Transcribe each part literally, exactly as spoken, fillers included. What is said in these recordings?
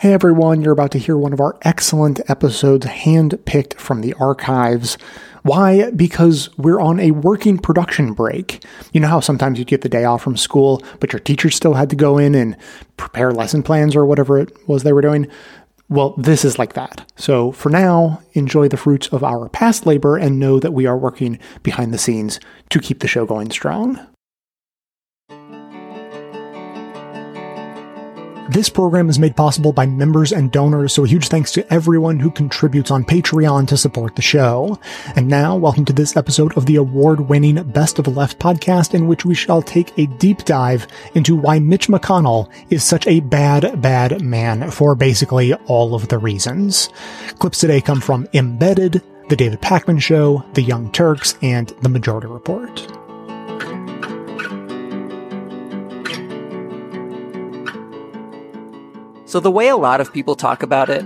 Hey everyone, you're about to hear one of our excellent episodes hand-picked from the archives. Why? Because we're on a working production break. You know how sometimes you get the day off from school, but your teacher still had to go in and prepare lesson plans or whatever it was they were doing? Well, this is like that. So for now, enjoy the fruits of our past labor and know that we are working behind the scenes to keep the show going strong. This program is made possible by members and donors, so a huge thanks to everyone who contributes on Patreon to support the show. And now, welcome to this episode of the award-winning Best of the Left podcast, in which we shall take a deep dive into why Mitch McConnell is such a bad, bad man for basically all of the reasons. Clips today come from Embedded, The David Pakman Show, The Young Turks, and The Majority Report. So the way a lot of people talk about it,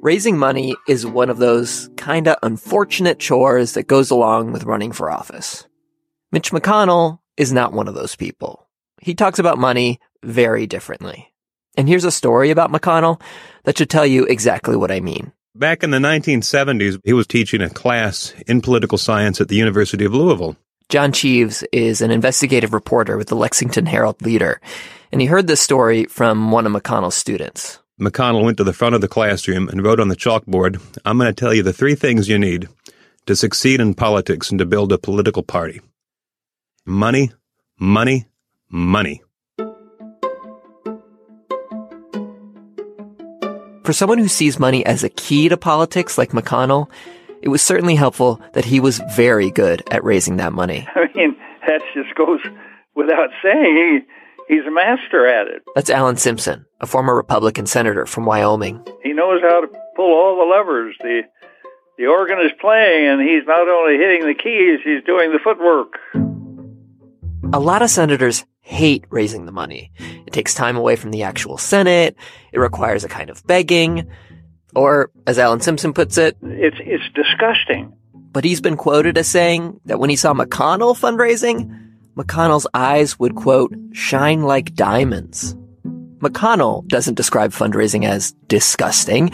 raising money is one of those kind of unfortunate chores that goes along with running for office. Mitch McConnell is not one of those people. He talks about money very differently. And here's a story about McConnell that should tell you exactly what I mean. Back in the nineteen seventies, he was teaching a class in political science at the University of Louisville. John Cheves is an investigative reporter with the Lexington Herald-Leader, and he heard this story from one of McConnell's students. McConnell went to the front of the classroom and wrote on the chalkboard, "I'm going to tell you the three things you need to succeed in politics and to build a political party. Money, money, money." For someone who sees money as a key to politics like McConnell, it was certainly helpful that he was very good at raising that money. I mean, that just goes without saying. He, he's a master at it. That's Alan Simpson, a former Republican senator from Wyoming. He knows how to pull all the levers. The, the organ is playing, and he's not only hitting the keys, he's doing the footwork. A lot of senators hate raising the money. It takes time away from the actual Senate. It requires a kind of begging. Or, as Alan Simpson puts it, it's it's disgusting. But he's been quoted as saying that when he saw McConnell fundraising, McConnell's eyes would, quote, shine like diamonds. McConnell doesn't describe fundraising as disgusting,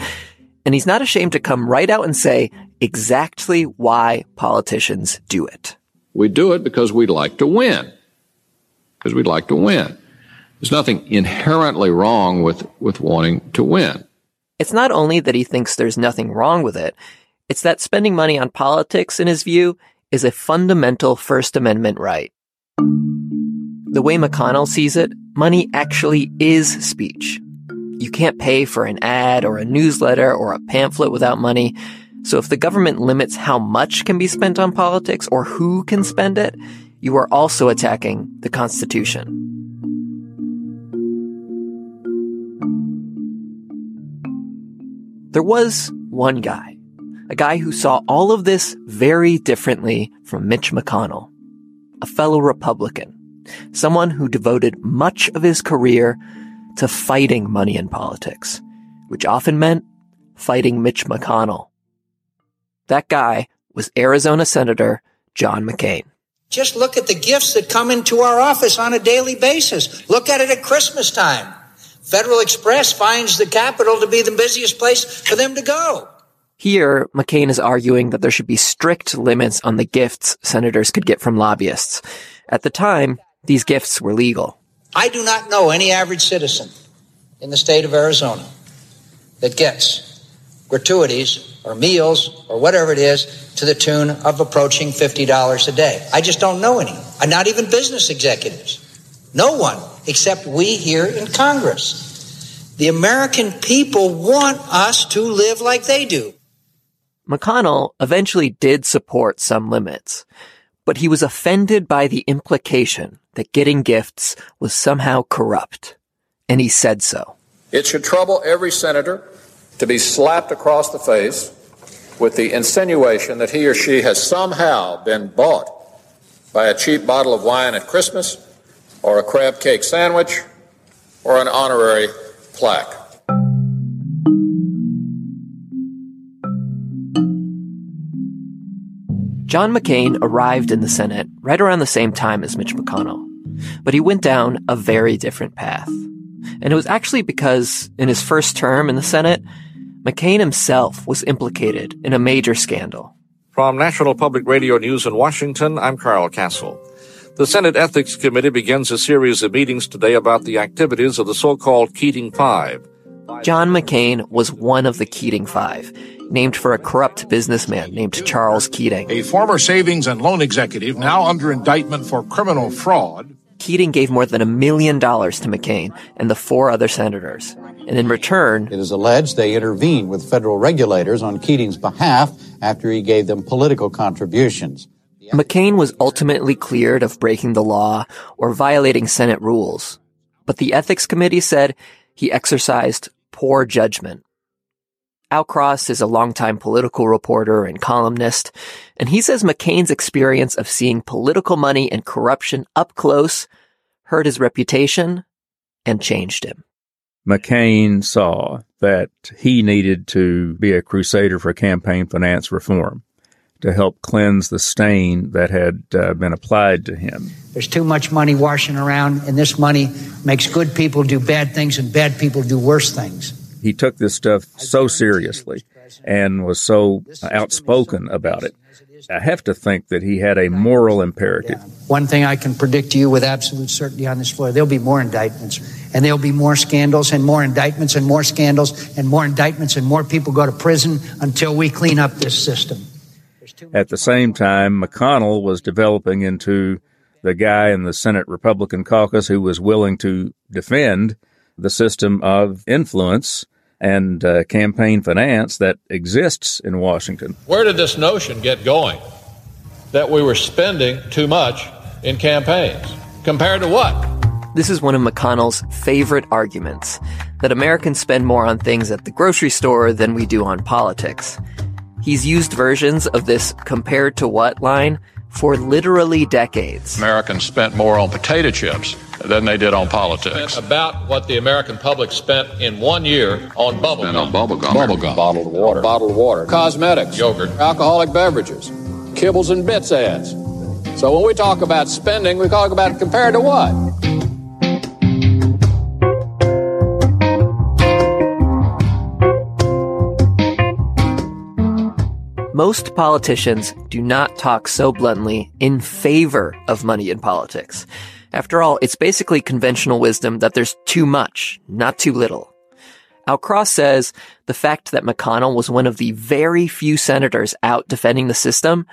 and he's not ashamed to come right out and say exactly why politicians do it. We do it because we'd like to win. Because we'd like to win. There's nothing inherently wrong with, with wanting to win. It's not only that he thinks there's nothing wrong with it, it's that spending money on politics, in his view, is a fundamental First Amendment right. The way McConnell sees it, money actually is speech. You can't pay for an ad or a newsletter or a pamphlet without money, so if the government limits how much can be spent on politics or who can spend it, you are also attacking the Constitution. There was one guy, a guy who saw all of this very differently from Mitch McConnell, a fellow Republican, someone who devoted much of his career to fighting money in politics, which often meant fighting Mitch McConnell. That guy was Arizona Senator John McCain. Just look at the gifts that come into our office on a daily basis. Look at it at Christmas time. Federal Express finds the Capitol to be the busiest place for them to go. Here, McCain is arguing that there should be strict limits on the gifts senators could get from lobbyists. At the time, these gifts were legal. I do not know any average citizen in the state of Arizona that gets gratuities or meals or whatever it is to the tune of approaching fifty dollars a day. I just don't know any. Not even business executives. No one. Except we here in Congress. The American people want us to live like they do. McConnell eventually did support some limits, but he was offended by the implication that getting gifts was somehow corrupt, and he said so. It should trouble every senator to be slapped across the face with the insinuation that he or she has somehow been bought by a cheap bottle of wine at Christmas, or a crab cake sandwich, or an honorary plaque. John McCain arrived in the Senate right around the same time as Mitch McConnell, but he went down a very different path. And it was actually because in his first term in the Senate, McCain himself was implicated in a major scandal. From National Public Radio News in Washington, I'm Carl Castle. The Senate Ethics Committee begins a series of meetings today about the activities of the so-called Keating Five. John McCain was one of the Keating Five, named for a corrupt businessman named Charles Keating. A former savings and loan executive now under indictment for criminal fraud. Keating gave more than a million dollars to McCain and the four other senators. And in return, it is alleged they intervened with federal regulators on Keating's behalf after he gave them political contributions. McCain was ultimately cleared of breaking the law or violating Senate rules. But the Ethics Committee said he exercised poor judgment. Al Cross is a longtime political reporter and columnist, and he says McCain's experience of seeing political money and corruption up close hurt his reputation and changed him. McCain saw that he needed to be a crusader for campaign finance reform to help cleanse the stain that had uh, been applied to him. There's too much money washing around, and this money makes good people do bad things and bad people do worse things. He took this stuff so seriously and was so outspoken about it. I have to think that he had a moral imperative. Yeah. One thing I can predict to you with absolute certainty on this floor, there'll be more indictments, and there'll be more scandals and more indictments and more scandals and more indictments and more people go to prison until we clean up this system. At the same time, McConnell was developing into the guy in the Senate Republican caucus who was willing to defend the system of influence and uh, campaign finance that exists in Washington. Where did this notion get going that we were spending too much in campaigns? Compared to what? This is one of McConnell's favorite arguments, that Americans spend more on things at the grocery store than we do on politics. He's used versions of this compared to what line for literally decades. Americans spent more on potato chips than they did on politics. About what the American public spent in one year on bubble gum. On bubble gum. Bubble gum. Bottled water. Bottled water. Cosmetics. Yogurt. Alcoholic beverages. Kibbles and Bits ads. So when we talk about spending, we talk about compared to what? Most politicians do not talk so bluntly in favor of money in politics. After all, it's basically conventional wisdom that there's too much, not too little. Al Cross says the fact that McConnell was one of the very few senators out defending the system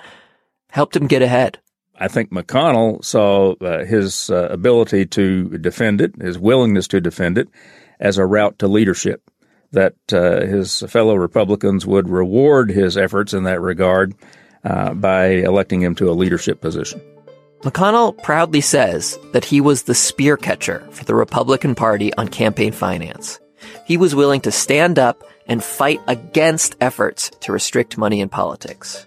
helped him get ahead. I think McConnell saw uh, his uh, ability to defend it, his willingness to defend it, as a route to leadership, that uh, his fellow Republicans would reward his efforts in that regard uh, by electing him to a leadership position. McConnell proudly says that he was the spear catcher for the Republican Party on campaign finance. He was willing to stand up and fight against efforts to restrict money in politics.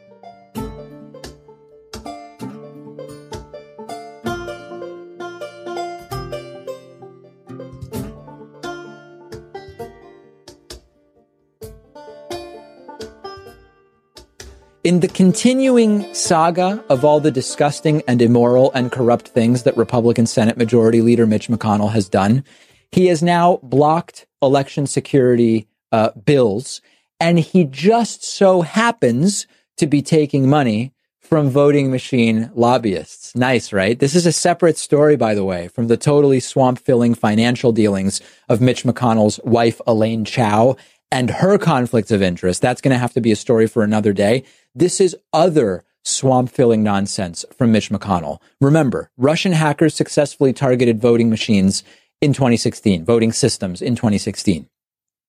In the continuing saga of all the disgusting and immoral and corrupt things that Republican Senate Majority Leader Mitch McConnell has done, he has now blocked election security uh, bills, and he just so happens to be taking money from voting machine lobbyists. Nice, right? This is a separate story, by the way, from the totally swamp-filling financial dealings of Mitch McConnell's wife, Elaine Chao, and her conflicts of interest. That's going to have to be a story for another day. This is other swamp-filling nonsense from Mitch McConnell. Remember, Russian hackers successfully targeted voting machines in twenty sixteen, voting systems in twenty sixteen.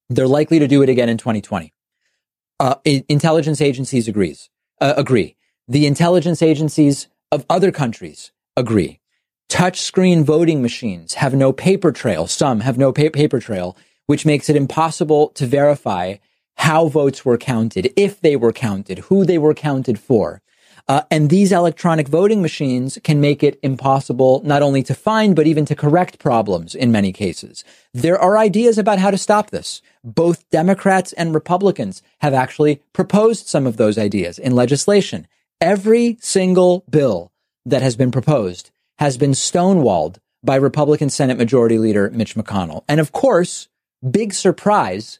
They're likely to do it again in twenty twenty. Uh, intelligence agencies agrees, uh, agree. The intelligence agencies of other countries agree. Touchscreen voting machines have no paper trail. Some have no pa- paper trail, which makes it impossible to verify how votes were counted, if they were counted, who they were counted for. Uh, and these electronic voting machines can make it impossible not only to find, but even to correct problems in many cases. There are ideas about how to stop this. Both Democrats and Republicans have actually proposed some of those ideas in legislation. Every single bill that has been proposed has been stonewalled by Republican Senate Majority Leader Mitch McConnell. And of course, big surprise,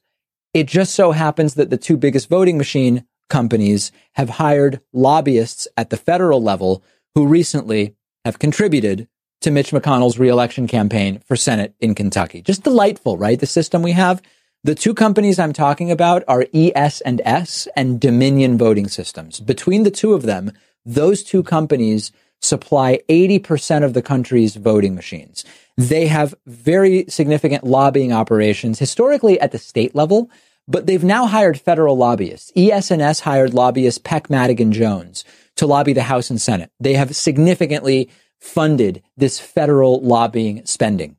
it just so happens that the two biggest voting machine companies have hired lobbyists at the federal level who recently have contributed to Mitch McConnell's reelection campaign for Senate in Kentucky. Just delightful, right? The system we have. The two companies I'm talking about are E S and S and Dominion Voting Systems. Between the two of them, those two companies supply eighty percent of the country's voting machines. They have very significant lobbying operations historically at the state level, but they've now hired federal lobbyists. E S and S hired lobbyists Peck, Madigan, Jones to lobby the House and Senate. They have significantly funded this federal lobbying spending.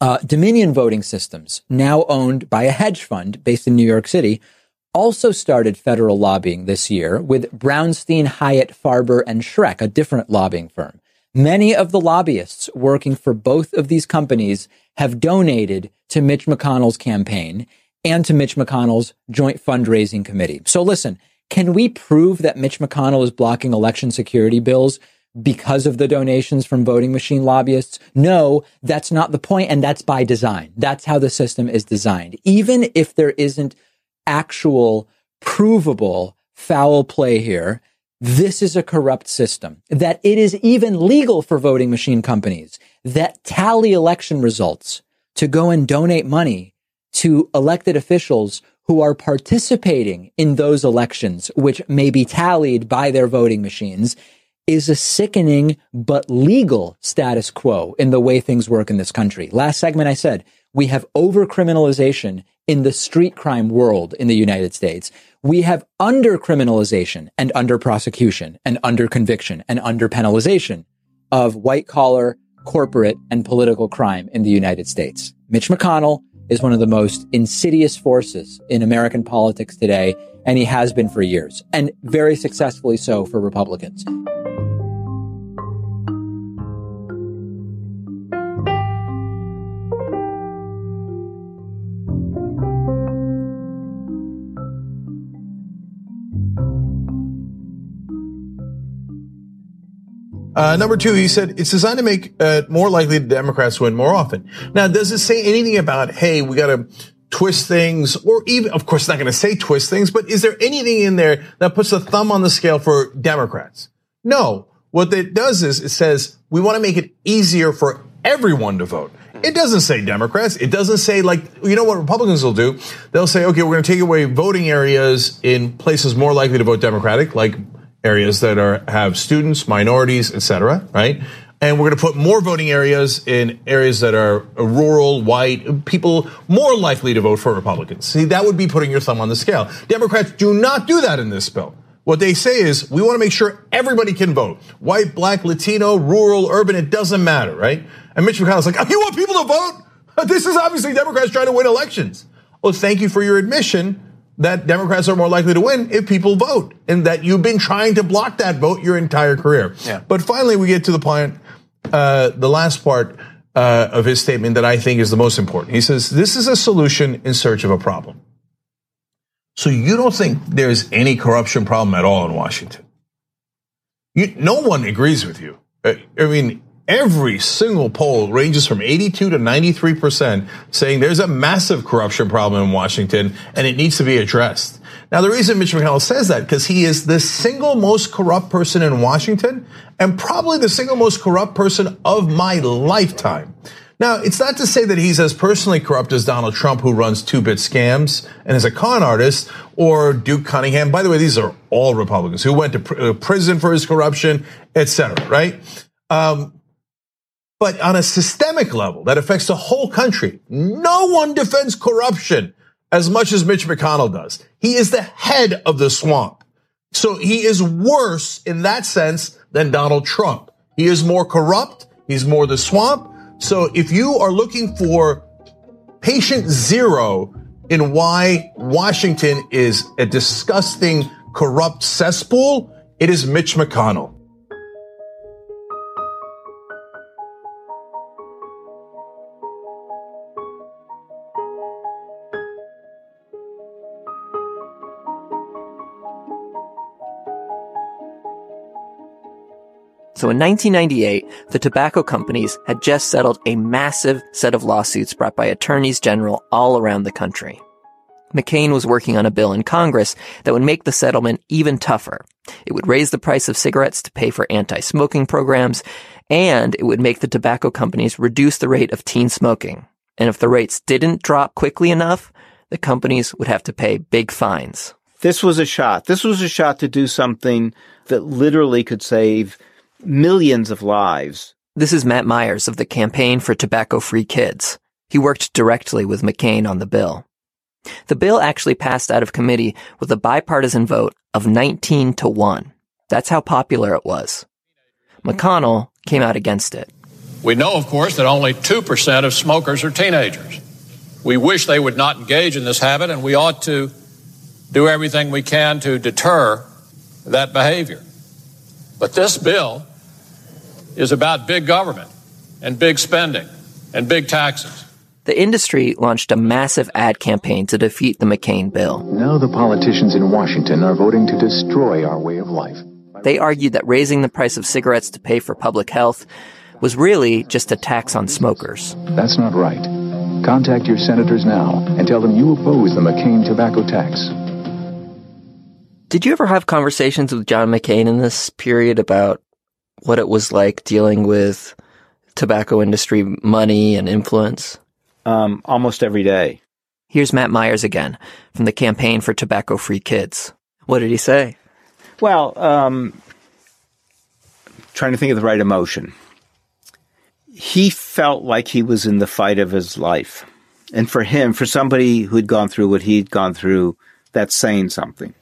Uh, Dominion Voting Systems, now owned by a hedge fund based in New York City, also started federal lobbying this year with Brownstein, Hyatt, Farber, and Shrek, a different lobbying firm. Many of the lobbyists working for both of these companies have donated to Mitch McConnell's campaign and to Mitch McConnell's joint fundraising committee. So listen, can we prove that Mitch McConnell is blocking election security bills because of the donations from voting machine lobbyists? No, that's not the point, and that's by design. That's how the system is designed. Even if there isn't actual provable foul play here, this is a corrupt system. That it is even legal for voting machine companies that tally election results to go and donate money to elected officials who are participating in those elections, which may be tallied by their voting machines, is a sickening but legal status quo in the way things work in this country. Last segment, I said, we have overcriminalization in the street crime world in the United States. We have undercriminalization and under prosecution and under conviction and under penalization of white collar, corporate, and political crime in the United States. Mitch McConnell is one of the most insidious forces in American politics today, and he has been for years, and very successfully so for Republicans. Uh, number two, he said it's designed to make uh, more likely the Democrats win more often. Now, does it say anything about, hey, we got to twist things, or even, of course, it's not going to say twist things, but is there anything in there that puts a thumb on the scale for Democrats? No. What it does is it says we want to make it easier for everyone to vote. It doesn't say Democrats. It doesn't say, like, you know what Republicans will do? They'll say, okay, we're going to take away voting areas in places more likely to vote Democratic, like areas that are have students, minorities, et cetera, right? And we're going to put more voting areas in areas that are rural, white, people more likely to vote for Republicans. See, that would be putting your thumb on the scale. Democrats do not do that in this bill. What they say is, we want to make sure everybody can vote. White, black, Latino, rural, urban, it doesn't matter, right? And Mitch McConnell's like, oh, you want people to vote? This is obviously Democrats trying to win elections. Well, thank you for your admission that Democrats are more likely to win if people vote, and that you've been trying to block that vote your entire career. Yeah. But finally, we get to the point, uh, the last part uh, of his statement that I think is the most important. He says, this is a solution in search of a problem. So you don't think there's any corruption problem at all in Washington? You, no one agrees with you. I mean, every single poll ranges from eighty-two to ninety-three percent saying there's a massive corruption problem in Washington and it needs to be addressed. Now, the reason Mitch McConnell says that, because he is the single most corrupt person in Washington and probably the single most corrupt person of my lifetime. Now, it's not to say that he's as personally corrupt as Donald Trump, who runs two-bit scams and is a con artist, or Duke Cunningham. By the way, these are all Republicans who went to pr- prison for his corruption, et cetera, right? Um, But on a systemic level that affects the whole country, no one defends corruption as much as Mitch McConnell does. He is the head of the swamp. So he is worse in that sense than Donald Trump. He is more corrupt. He's more the swamp. So if you are looking for patient zero in why Washington is a disgusting, corrupt cesspool, it is Mitch McConnell. So in nineteen ninety-eight, the tobacco companies had just settled a massive set of lawsuits brought by attorneys general all around the country. McCain was working on a bill in Congress that would make the settlement even tougher. It would raise the price of cigarettes to pay for anti-smoking programs, and it would make the tobacco companies reduce the rate of teen smoking. And if the rates didn't drop quickly enough, the companies would have to pay big fines. This was a shot. This was a shot to do something that literally could save millions of lives. This is Matt Myers of the Campaign for Tobacco-Free Kids. He worked directly with McCain on the bill. The bill actually passed out of committee with a bipartisan vote of nineteen to one. That's how popular it was. McConnell came out against it. We know, of course, that only two percent of smokers are teenagers. We wish they would not engage in this habit, and we ought to do everything we can to deter that behavior. But this bill is about big government and big spending and big taxes. The industry launched a massive ad campaign to defeat the McCain bill. Now the politicians in Washington are voting to destroy our way of life. They argued that raising the price of cigarettes to pay for public health was really just a tax on smokers. That's not right. Contact your senators now and tell them you oppose the McCain tobacco tax. Did you ever have conversations with John McCain in this period about what it was like dealing with tobacco industry money and influence? Um, almost every day. Here's Matt Myers again from the Campaign for Tobacco-Free Kids. What did he say? Well, um, trying to think of the right emotion. He felt like he was in the fight of his life. And for him, for somebody who'd gone through what he'd gone through, that's saying something.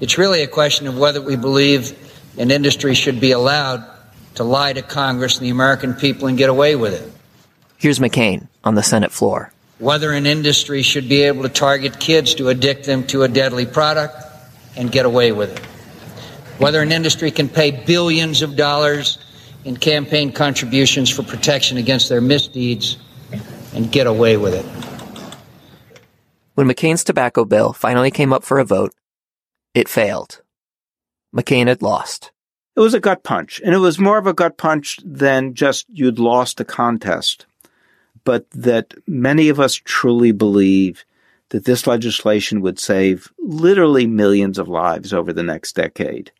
It's really a question of whether we believe an industry should be allowed to lie to Congress and the American people and get away with it. Here's McCain on the Senate floor. Whether an industry should be able to target kids to addict them to a deadly product and get away with it. Whether an industry can pay billions of dollars in campaign contributions for protection against their misdeeds and get away with it. When McCain's tobacco bill finally came up for a vote, it failed. McCain had lost. It was a gut punch, and it was more of a gut punch than just you'd lost a contest. But that many of us truly believe that this legislation would save literally millions of lives over the next decade.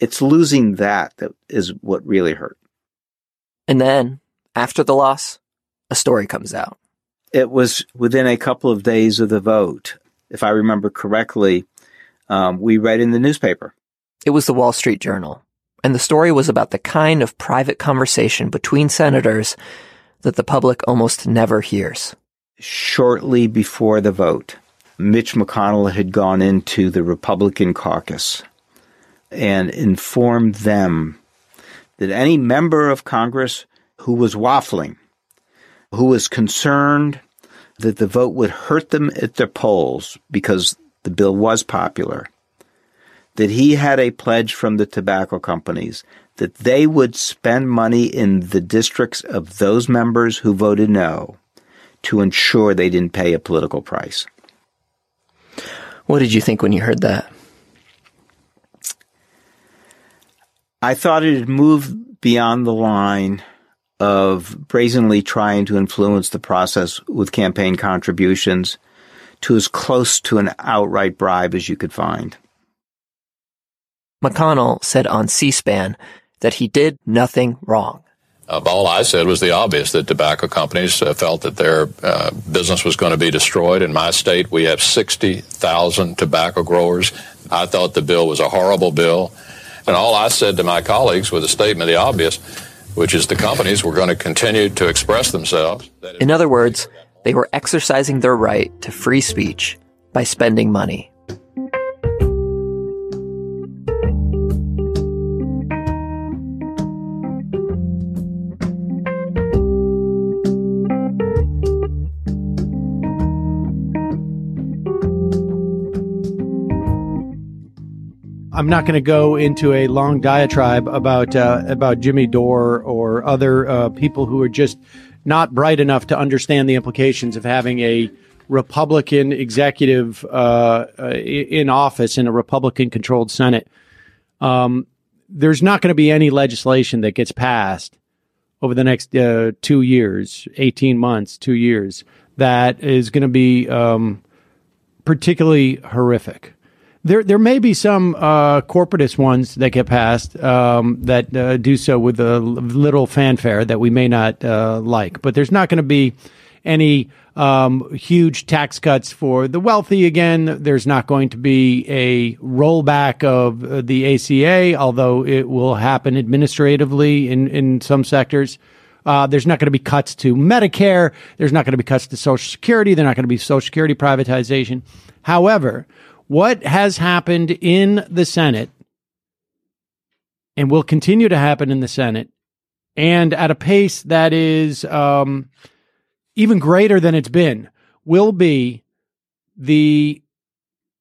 It's losing that that is what really hurt. And then, after the loss, a story comes out. It was within a couple of days of the vote. If I remember correctly, um, we read in the newspaper. It was the Wall Street Journal. And the story was about the kind of private conversation between senators that the public almost never hears. Shortly before the vote, Mitch McConnell had gone into the Republican caucus and informed them that any member of Congress who was waffling, who was concerned that the vote would hurt them at their polls because the bill was popular, that he had a pledge from the tobacco companies that they would spend money in the districts of those members who voted no to ensure they didn't pay a political price. What did you think when you heard that? I thought it had moved beyond the line of brazenly trying to influence the process with campaign contributions to as close to an outright bribe as you could find. McConnell said on C-SPAN that he did nothing wrong. Uh, all I said was the obvious, that tobacco companies uh, felt that their uh, business was going to be destroyed. In my state, we have sixty thousand tobacco growers. I thought the bill was a horrible bill. And all I said to my colleagues was a statement of the obvious, which is the companies were going to continue to express themselves. In other words, they were exercising their right to free speech by spending money. I'm not going to go into a long diatribe about uh, about Jimmy Dore or other uh, people who are just not bright enough to understand the implications of having a Republican executive uh, in office in a Republican-controlled Senate. Um, there's not going to be any legislation that gets passed over the next uh, two years, eighteen months, two years, that is going to be um, particularly horrific. There there may be some uh, corporatist ones that get passed um, that uh, do so with a little fanfare that we may not uh, like, but there's not going to be any um, huge tax cuts for the wealthy again. There's not going to be a rollback of uh, the A C A, although it will happen administratively in, in some sectors. Uh, there's not going to be cuts to Medicare. There's not going to be cuts to Social Security. There's not going to be Social Security privatization. However, what has happened in the Senate and will continue to happen in the Senate and at a pace that is um, even greater than it's been will be the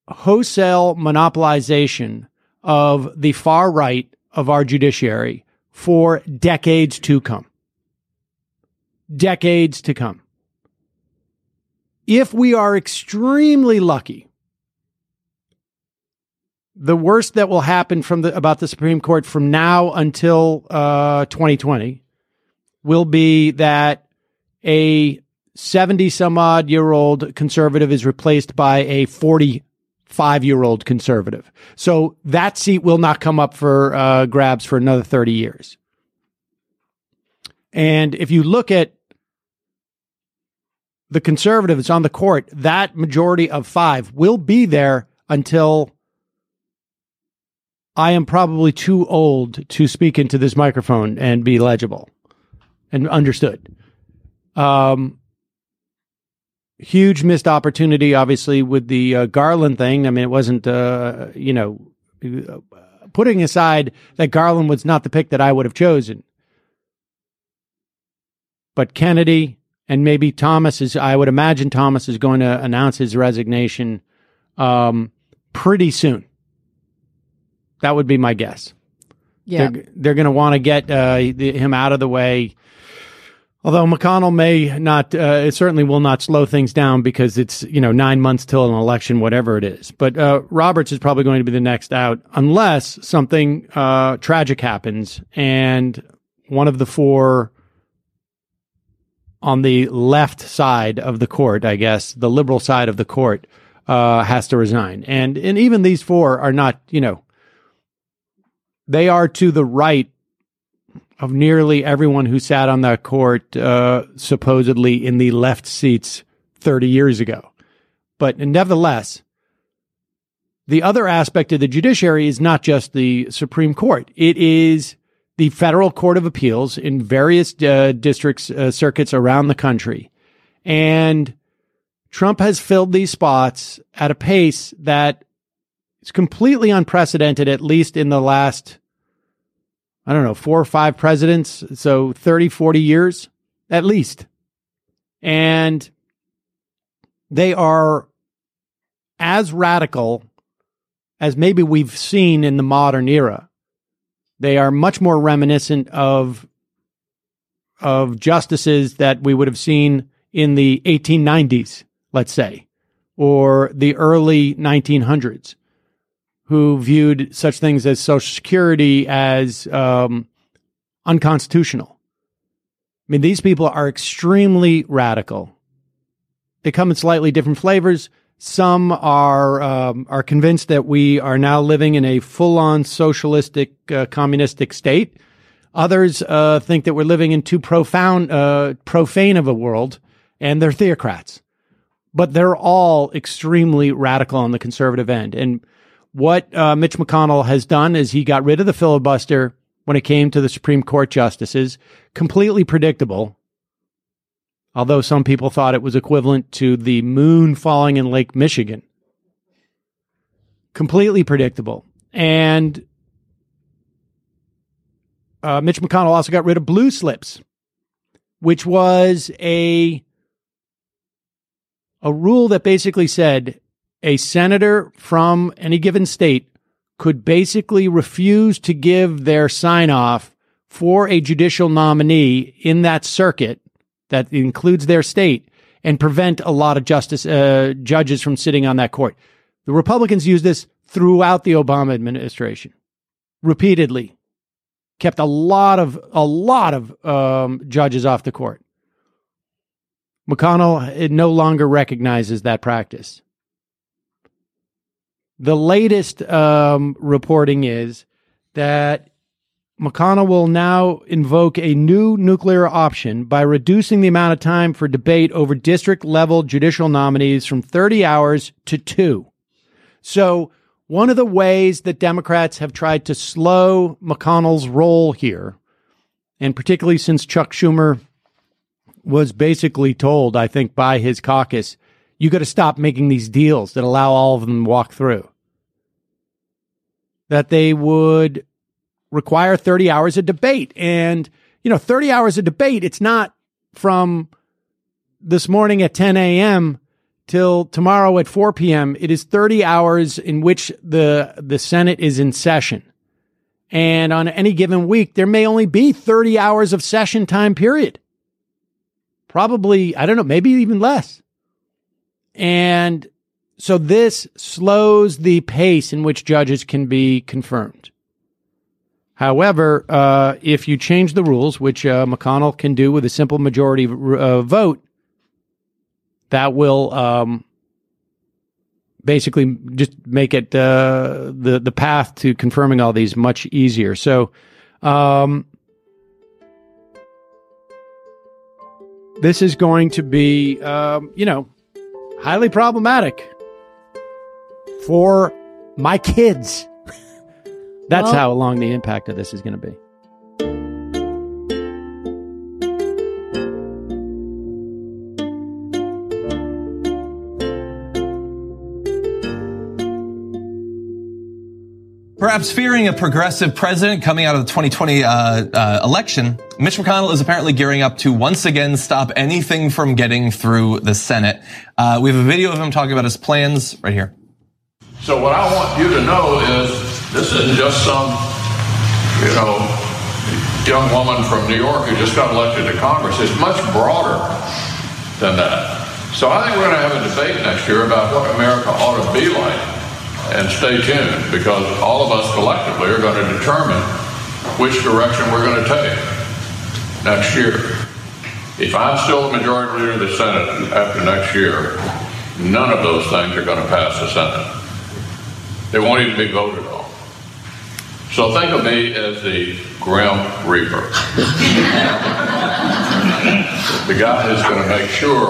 wholesale monopolization of the far right of our judiciary for decades to come. Decades to come. If we are extremely lucky, the worst that will happen from the, about the Supreme Court from now until uh, twenty twenty will be that a seventy some odd year old conservative is replaced by a forty-five year old conservative. So that seat will not come up for uh, grabs for another thirty years. And if you look at the conservatives on the court, that majority of five will be there until I am probably too old to speak into this microphone and be legible and understood. Um, huge missed opportunity, obviously, with the uh, Garland thing. I mean, it wasn't, uh, you know, putting aside that Garland was not the pick that I would have chosen. But Kennedy and maybe Thomas is, I would imagine Thomas is going to announce his resignation um, pretty soon. That would be my guess. Yeah, they're, they're going to want to get uh, the, him out of the way. Although McConnell may not, uh, it certainly will not slow things down because it's, you know, nine months till an election, whatever it is. But uh, Roberts is probably going to be the next out unless something uh, tragic happens. And one of the four on the left side of the court, I guess, the liberal side of the court uh, has to resign. And, and even these four are not, you know, they are to the right of nearly everyone who sat on that court, uh, supposedly in the left seats thirty years ago. But nevertheless, the other aspect of the judiciary is not just the Supreme Court. It is the Federal Court of Appeals in various uh, districts, uh, circuits around the country. And Trump has filled these spots at a pace that it's completely unprecedented, at least in the last, I don't know, four or five presidents. So thirty, forty years, at least. And they are as radical as maybe we've seen in the modern era. They are much more reminiscent of, of justices that we would have seen in the eighteen nineties, let's say, or the early nineteen hundreds. Who viewed such things as Social Security as um, unconstitutional. I mean, these people are extremely radical. They come in slightly different flavors. Some are um, are convinced that we are now living in a full-on socialistic, uh, communistic state. Others uh, think that we're living in too profound, uh, profane of a world, and they're theocrats. But they're all extremely radical on the conservative end. And what uh, Mitch McConnell has done is he got rid of the filibuster when it came to the Supreme Court justices, completely predictable, although some people thought it was equivalent to the moon falling in Lake Michigan. Completely predictable. And uh, Mitch McConnell also got rid of blue slips, which was a, a rule that basically said a senator from any given state could basically refuse to give their sign-off for a judicial nominee in that circuit that includes their state and prevent a lot of justice uh, judges from sitting on that court. The Republicans used this throughout the Obama administration, repeatedly, kept a lot of a lot of um, judges off the court. McConnell it no longer recognizes that practice. The latest um, reporting is that McConnell will now invoke a new nuclear option by reducing the amount of time for debate over district-level judicial nominees from thirty hours to two. So one of the ways that Democrats have tried to slow McConnell's role here, and particularly since Chuck Schumer was basically told, I think, by his caucus, you got to stop making these deals that allow all of them to walk through, that they would require thirty hours of debate. And, you know, thirty hours of debate, it's not from this morning at ten a.m. till tomorrow at four p.m. It is thirty hours in which the the Senate is in session. And on any given week, there may only be thirty hours of session time period. Probably, I don't know, maybe even less. And so this slows the pace in which judges can be confirmed. However, uh, if you change the rules, which uh, McConnell can do with a simple majority uh, vote, that will um, basically just make it uh, the, the path to confirming all these much easier. So um, this is going to be, um, you know, highly problematic for my kids. That's well, how long the impact of this is going to be. Perhaps fearing a progressive president coming out of the twenty twenty uh, uh, election, Mitch McConnell is apparently gearing up to once again stop anything from getting through the Senate. Uh, we have a video of him talking about his plans right here. So what I want you to know is this isn't just some, you know, young woman from New York who just got elected to Congress. It's much broader than that. So I think we're going to have a debate next year about what America ought to be like. And stay tuned, because all of us collectively are going to determine which direction we're going to take next year. If I'm still the majority leader of the Senate after next year, none of those things are going to pass the Senate. They won't even be voted on. So think of me as the Grim Reaper. The guy who's going to make sure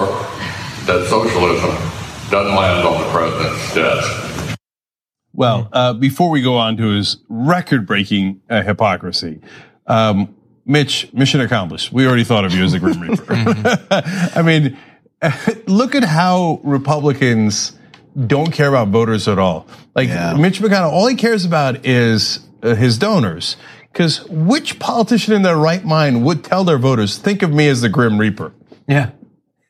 that socialism doesn't land on the president's desk. Well, uh, before we go on to his record-breaking uh, hypocrisy, um, Mitch, mission accomplished. We already thought of you as the Grim Reaper. I mean, look at how Republicans don't care about voters at all. Like, yeah. Mitch McConnell, all he cares about is uh, his donors. Because which politician in their right mind would tell their voters, think of me as the Grim Reaper? Yeah.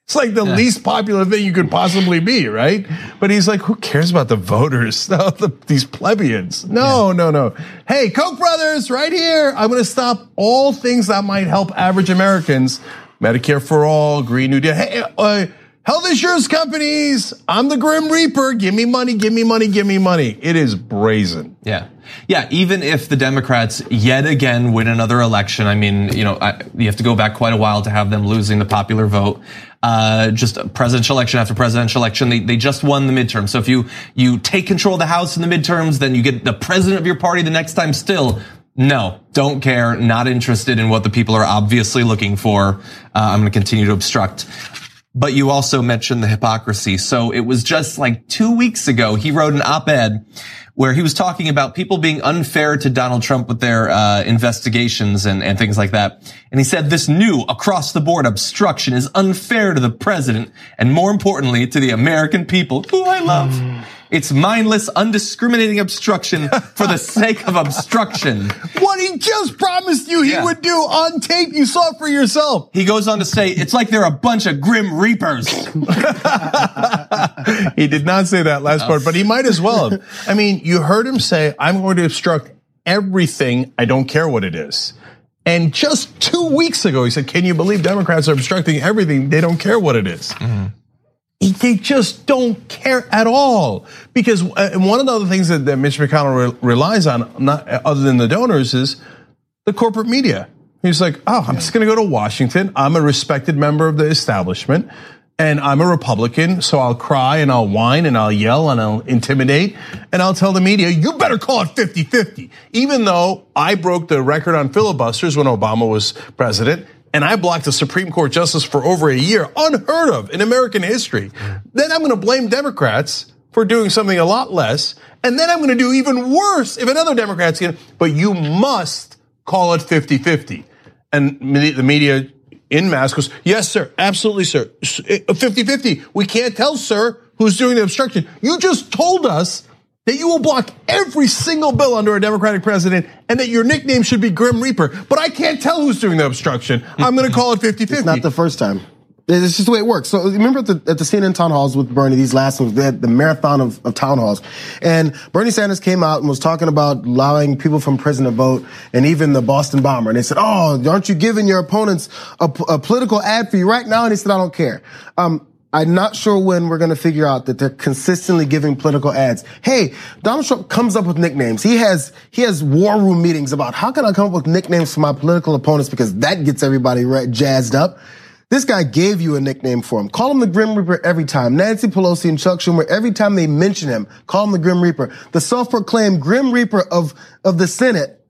It's like the yeah. least popular thing you could possibly be, right? But he's like, who cares about the voters, the, these plebeians? No, yeah. no, no. Hey, Koch brothers, right here. I'm going to stop all things that might help average Americans. Medicare for all, Green New Deal. Hey, uh, health insurance companies, I'm the Grim Reaper. Give me money, give me money, give me money. It is brazen. Yeah. Yeah, even if the Democrats yet again win another election, I mean, you know, I, you have to go back quite a while to have them losing the popular vote. Uh, just presidential election after presidential election, they, they just won the midterm. So if you, you take control of the House in the midterms, then you get the president of your party the next time still. No, don't care, not interested in what the people are obviously looking for. Uh, I'm going to continue to obstruct. But you also mentioned the hypocrisy. So it was just like two weeks ago, he wrote an op-ed where he was talking about people being unfair to Donald Trump with their uh, investigations and, and things like that. And he said, this new across-the-board obstruction is unfair to the president and, more importantly, to the American people, who I love. Mm. It's mindless, undiscriminating obstruction for the sake of obstruction. What he just promised you he yeah. would do on tape, you saw it for yourself. He goes on to say, it's like they're a bunch of Grim Reapers. He did not say that last no. part, but he might as well have. I mean, you heard him say, I'm going to obstruct everything. I don't care what it is. And just two weeks ago, he said, can you believe Democrats are obstructing everything? They don't care what it is. Mm-hmm. They just don't care at all. Because one of the other things that Mitch McConnell relies on, not other than the donors, is the corporate media. He's like, oh, I'm just going to go to Washington. I'm a respected member of the establishment, and I'm a Republican, so I'll cry and I'll whine and I'll yell and I'll intimidate, and I'll tell the media, you better call it fifty fifty. Even though I broke the record on filibusters when Obama was president, and I blocked a Supreme Court justice for over a year, unheard of in American history, then I'm going to blame Democrats for doing something a lot less, and then I'm going to do even worse if another Democrat's going to, but you must call it fifty fifty. And the media in mass goes, yes, sir, absolutely, sir. fifty fifty, we can't tell, sir, who's doing the obstruction. You just told us that you will block every single bill under a Democratic president and that your nickname should be Grim Reaper. But I can't tell who's doing the obstruction. I'm going to call it fifty fifty. It's not the first time. It's just the way it works. So remember at the, at the C N N town halls with Bernie, these last ones, they had the marathon of, of town halls. And Bernie Sanders came out and was talking about allowing people from prison to vote, and even the Boston bomber. And they said, oh, aren't you giving your opponents a, a political ad for you right now? And he said, I don't care. Um, I'm not sure when we're going to figure out that they're consistently giving political ads. Hey, Donald Trump comes up with nicknames. He has, he has war room meetings about how can I come up with nicknames for my political opponents, because that gets everybody jazzed up. This guy gave you a nickname for him. Call him the Grim Reaper every time. Nancy Pelosi and Chuck Schumer, every time they mention him, call him the Grim Reaper. The self-proclaimed Grim Reaper of, of the Senate,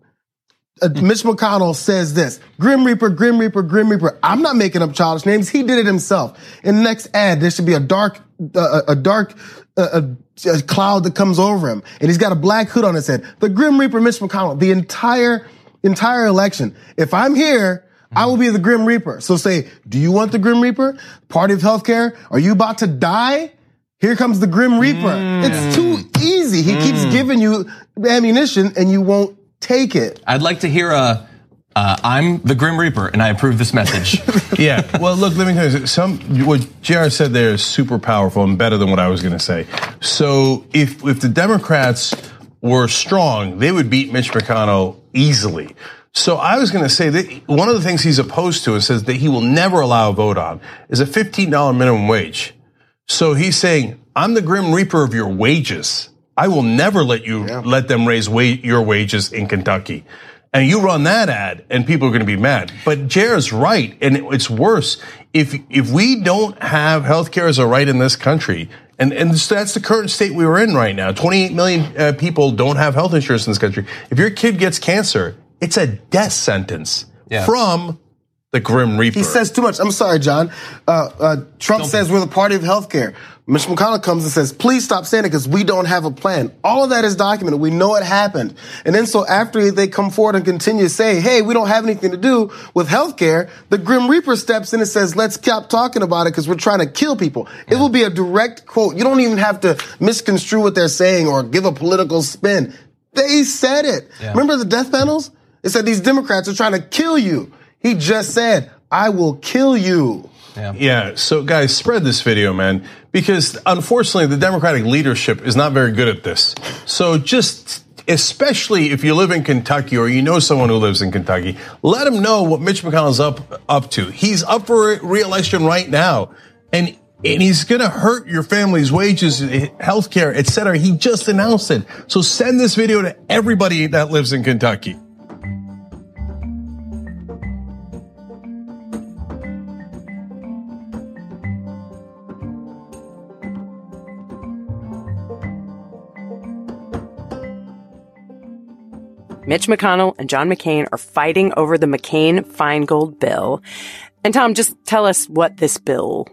uh, Mitch McConnell, says this, Grim Reaper, Grim Reaper, Grim Reaper. I'm not making up childish names. He did it himself. In the next ad, there should be a dark, uh, a dark, uh, a, a cloud that comes over him. And he's got a black hood on his head. The Grim Reaper, Mitch McConnell, the entire, entire election. If I'm here, I will be the Grim Reaper. So say, do you want the Grim Reaper? Party of healthcare? Are you about to die? Here comes the Grim Reaper. Mm. It's too easy. He mm. keeps giving you ammunition and you won't take it. I'd like to hear a, uh, I'm the Grim Reaper and I approve this message. Yeah, well, look, let me tell you, some, what J R said there is super powerful and better than what I was going to say. So if, if the Democrats were strong, they would beat Mitch McConnell easily. So I was going to say that one of the things he's opposed to and says that he will never allow a vote on is a fifteen dollar minimum wage. So he's saying, I'm the Grim Reaper of your wages. I will never let you yeah. let them raise wa- your wages in Kentucky. And you run that ad and people are going to be mad. But J R's right. And it's worse. If, if we don't have healthcare as a right in this country, And, and that's the current state we were in right now. twenty-eight million uh, people don't have health insurance in this country. If your kid gets cancer, it's a death sentence yeah. from the Grim Reaper. He says too much. I'm sorry, John. Uh, uh, Trump don't says be- we're the party of healthcare. Mitch McConnell comes and says, please stop saying it because we don't have a plan. All of that is documented. We know it happened. And then so after they come forward and continue to say, hey, we don't have anything to do with healthcare, the Grim Reaper steps in and says, let's stop talking about it because we're trying to kill people. Yeah. It will be a direct quote. You don't even have to misconstrue what they're saying or give a political spin. They said it. Yeah. Remember the death panels? It said these Democrats are trying to kill you. He just said, I will kill you. Yeah. yeah, so guys, spread this video, man, because unfortunately the Democratic leadership is not very good at this. So just, especially if you live in Kentucky or you know someone who lives in Kentucky, let them know what Mitch McConnell's up up to. He's up for re-election right now, and and he's going to hurt your family's wages, health care, et cetera. He just announced it. So send this video to everybody that lives in Kentucky. Mitch McConnell and John McCain are fighting over the McCain-Feingold bill. And Tom, just tell us what this bill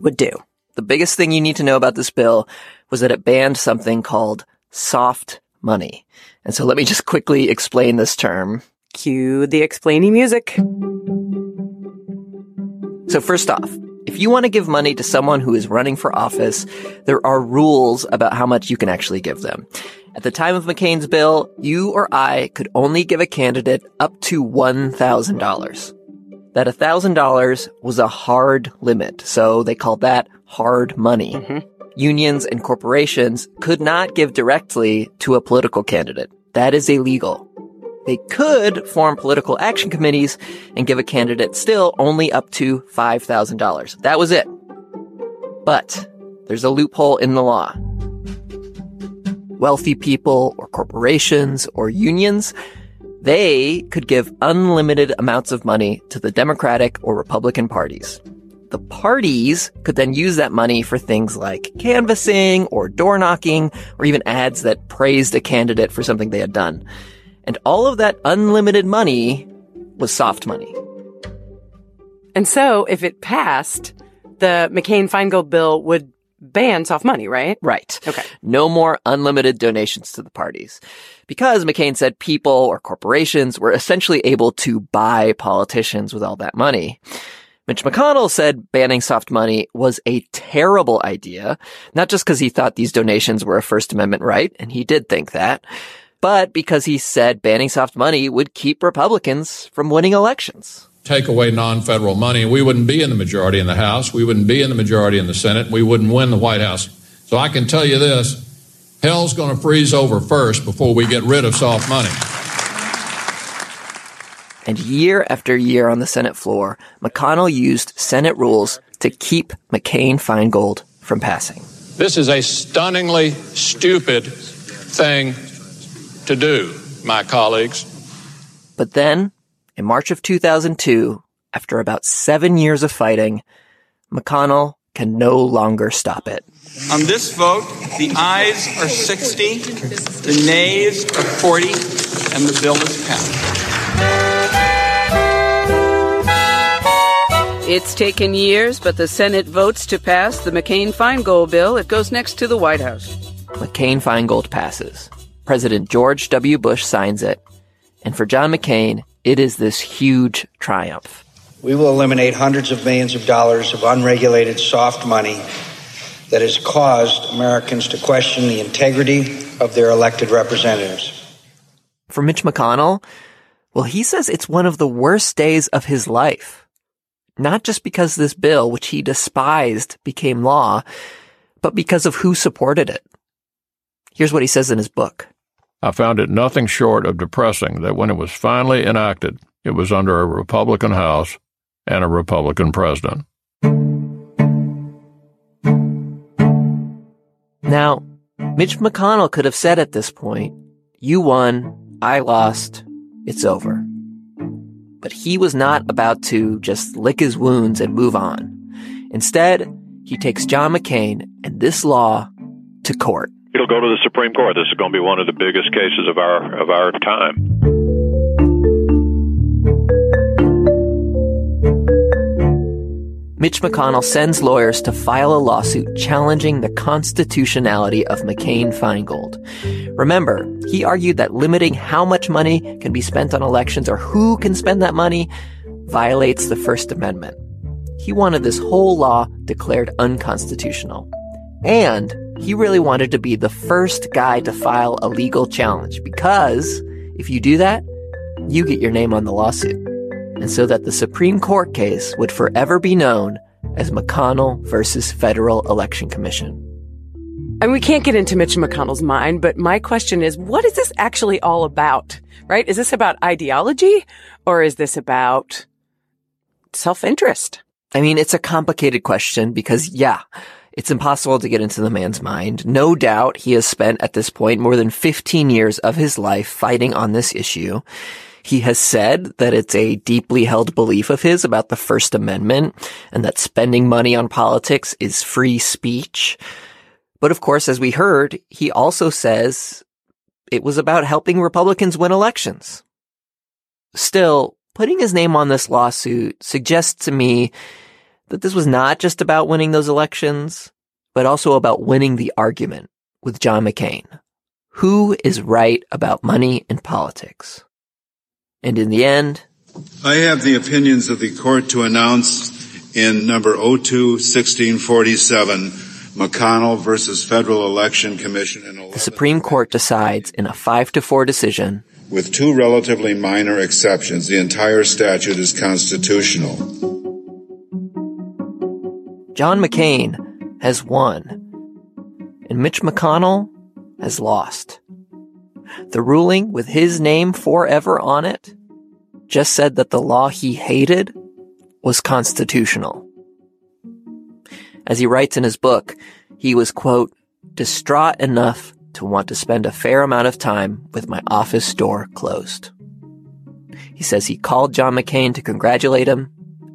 would do. The biggest thing you need to know about this bill was that it banned something called soft money. And so let me just quickly explain this term. Cue the explainy music. So first off, if you want to give money to someone who is running for office, there are rules about how much you can actually give them. At the time of McCain's bill, you or I could only give a candidate up to one thousand dollars. That one thousand dollars was a hard limit, so they called that hard money. Mm-hmm. Unions and corporations could not give directly to a political candidate. That is illegal. They could form political action committees and give a candidate still only up to five thousand dollars. That was it. But there's a loophole in the law. Wealthy people or corporations or unions They could give unlimited amounts of money to the Democratic or Republican parties. The parties could then use that money for things like canvassing or door knocking or even ads that praised a candidate for something they had done. And all of that unlimited money was soft money. And so if it passed, the McCain-Feingold bill would ban soft money, right? Right. Okay. No more unlimited donations to the parties. Because McCain said people or corporations were essentially able to buy politicians with all that money. Mitch McConnell said banning soft money was a terrible idea, not just because he thought these donations were a First Amendment right, and he did think that, but because he said banning soft money would keep Republicans from winning elections. Take away non-federal money, we wouldn't be in the majority in the House. We wouldn't be in the majority in the Senate. We wouldn't win the White House. So I can tell you this, hell's going to freeze over first before we get rid of soft money. And year after year on the Senate floor, McConnell used Senate rules to keep McCain-Feingold from passing. This is a stunningly stupid thing to do, my colleagues. But then, in March of two thousand two, after about seven years of fighting, McConnell can no longer stop it. On this vote, the ayes are sixty, the nays are forty, and the bill is passed. It's taken years, but the Senate votes to pass the McCain-Feingold bill. It goes next to the White House. McCain-Feingold passes. President George W. Bush signs it. And for John McCain, it is this huge triumph. We will eliminate hundreds of millions of dollars of unregulated soft money that has caused Americans to question the integrity of their elected representatives. For Mitch McConnell, well, he says it's one of the worst days of his life. Not just because this bill, which he despised, became law, but because of who supported it. Here's what he says in his book. I found it nothing short of depressing that when it was finally enacted, it was under a Republican House and a Republican president. Now, Mitch McConnell could have said at this point, you won, I lost, it's over. But he was not about to just lick his wounds and move on. Instead, he takes John McCain and this law to court. It'll go to the Supreme Court. This is going to be one of the biggest cases of our of our time. Mitch McConnell sends lawyers to file a lawsuit challenging the constitutionality of McCain-Feingold. Remember, he argued that limiting how much money can be spent on elections or who can spend that money violates the First Amendment. He wanted this whole law declared unconstitutional. And he really wanted to be the first guy to file a legal challenge because if you do that, you get your name on the lawsuit. And so that the Supreme Court case would forever be known as McConnell versus Federal Election Commission. And we can't get into Mitch McConnell's mind, but my question is, what is this actually all about, right? Is this about ideology or is this about self-interest? I mean, it's a complicated question because, yeah, it's impossible to get into the man's mind. No doubt he has spent at this point more than fifteen years of his life fighting on this issue. He has said that it's a deeply held belief of his about the First Amendment and that spending money on politics is free speech. But of course, as we heard, he also says it was about helping Republicans win elections. Still, putting his name on this lawsuit suggests to me that this was not just about winning those elections, but also about winning the argument with John McCain. Who is right about money and politics? And in the end, I have the opinions of the court to announce in number oh two sixteen forty-seven, McConnell versus Federal Election Commission. In the Supreme Court decides in a five to four decision. With two relatively minor exceptions, the entire statute is constitutional. John McCain has won, and Mitch McConnell has lost. The ruling, with his name forever on it, just said that the law he hated was constitutional. As he writes in his book, he was, quote, distraught enough to want to spend a fair amount of time with my office door closed. He says he called John McCain to congratulate him,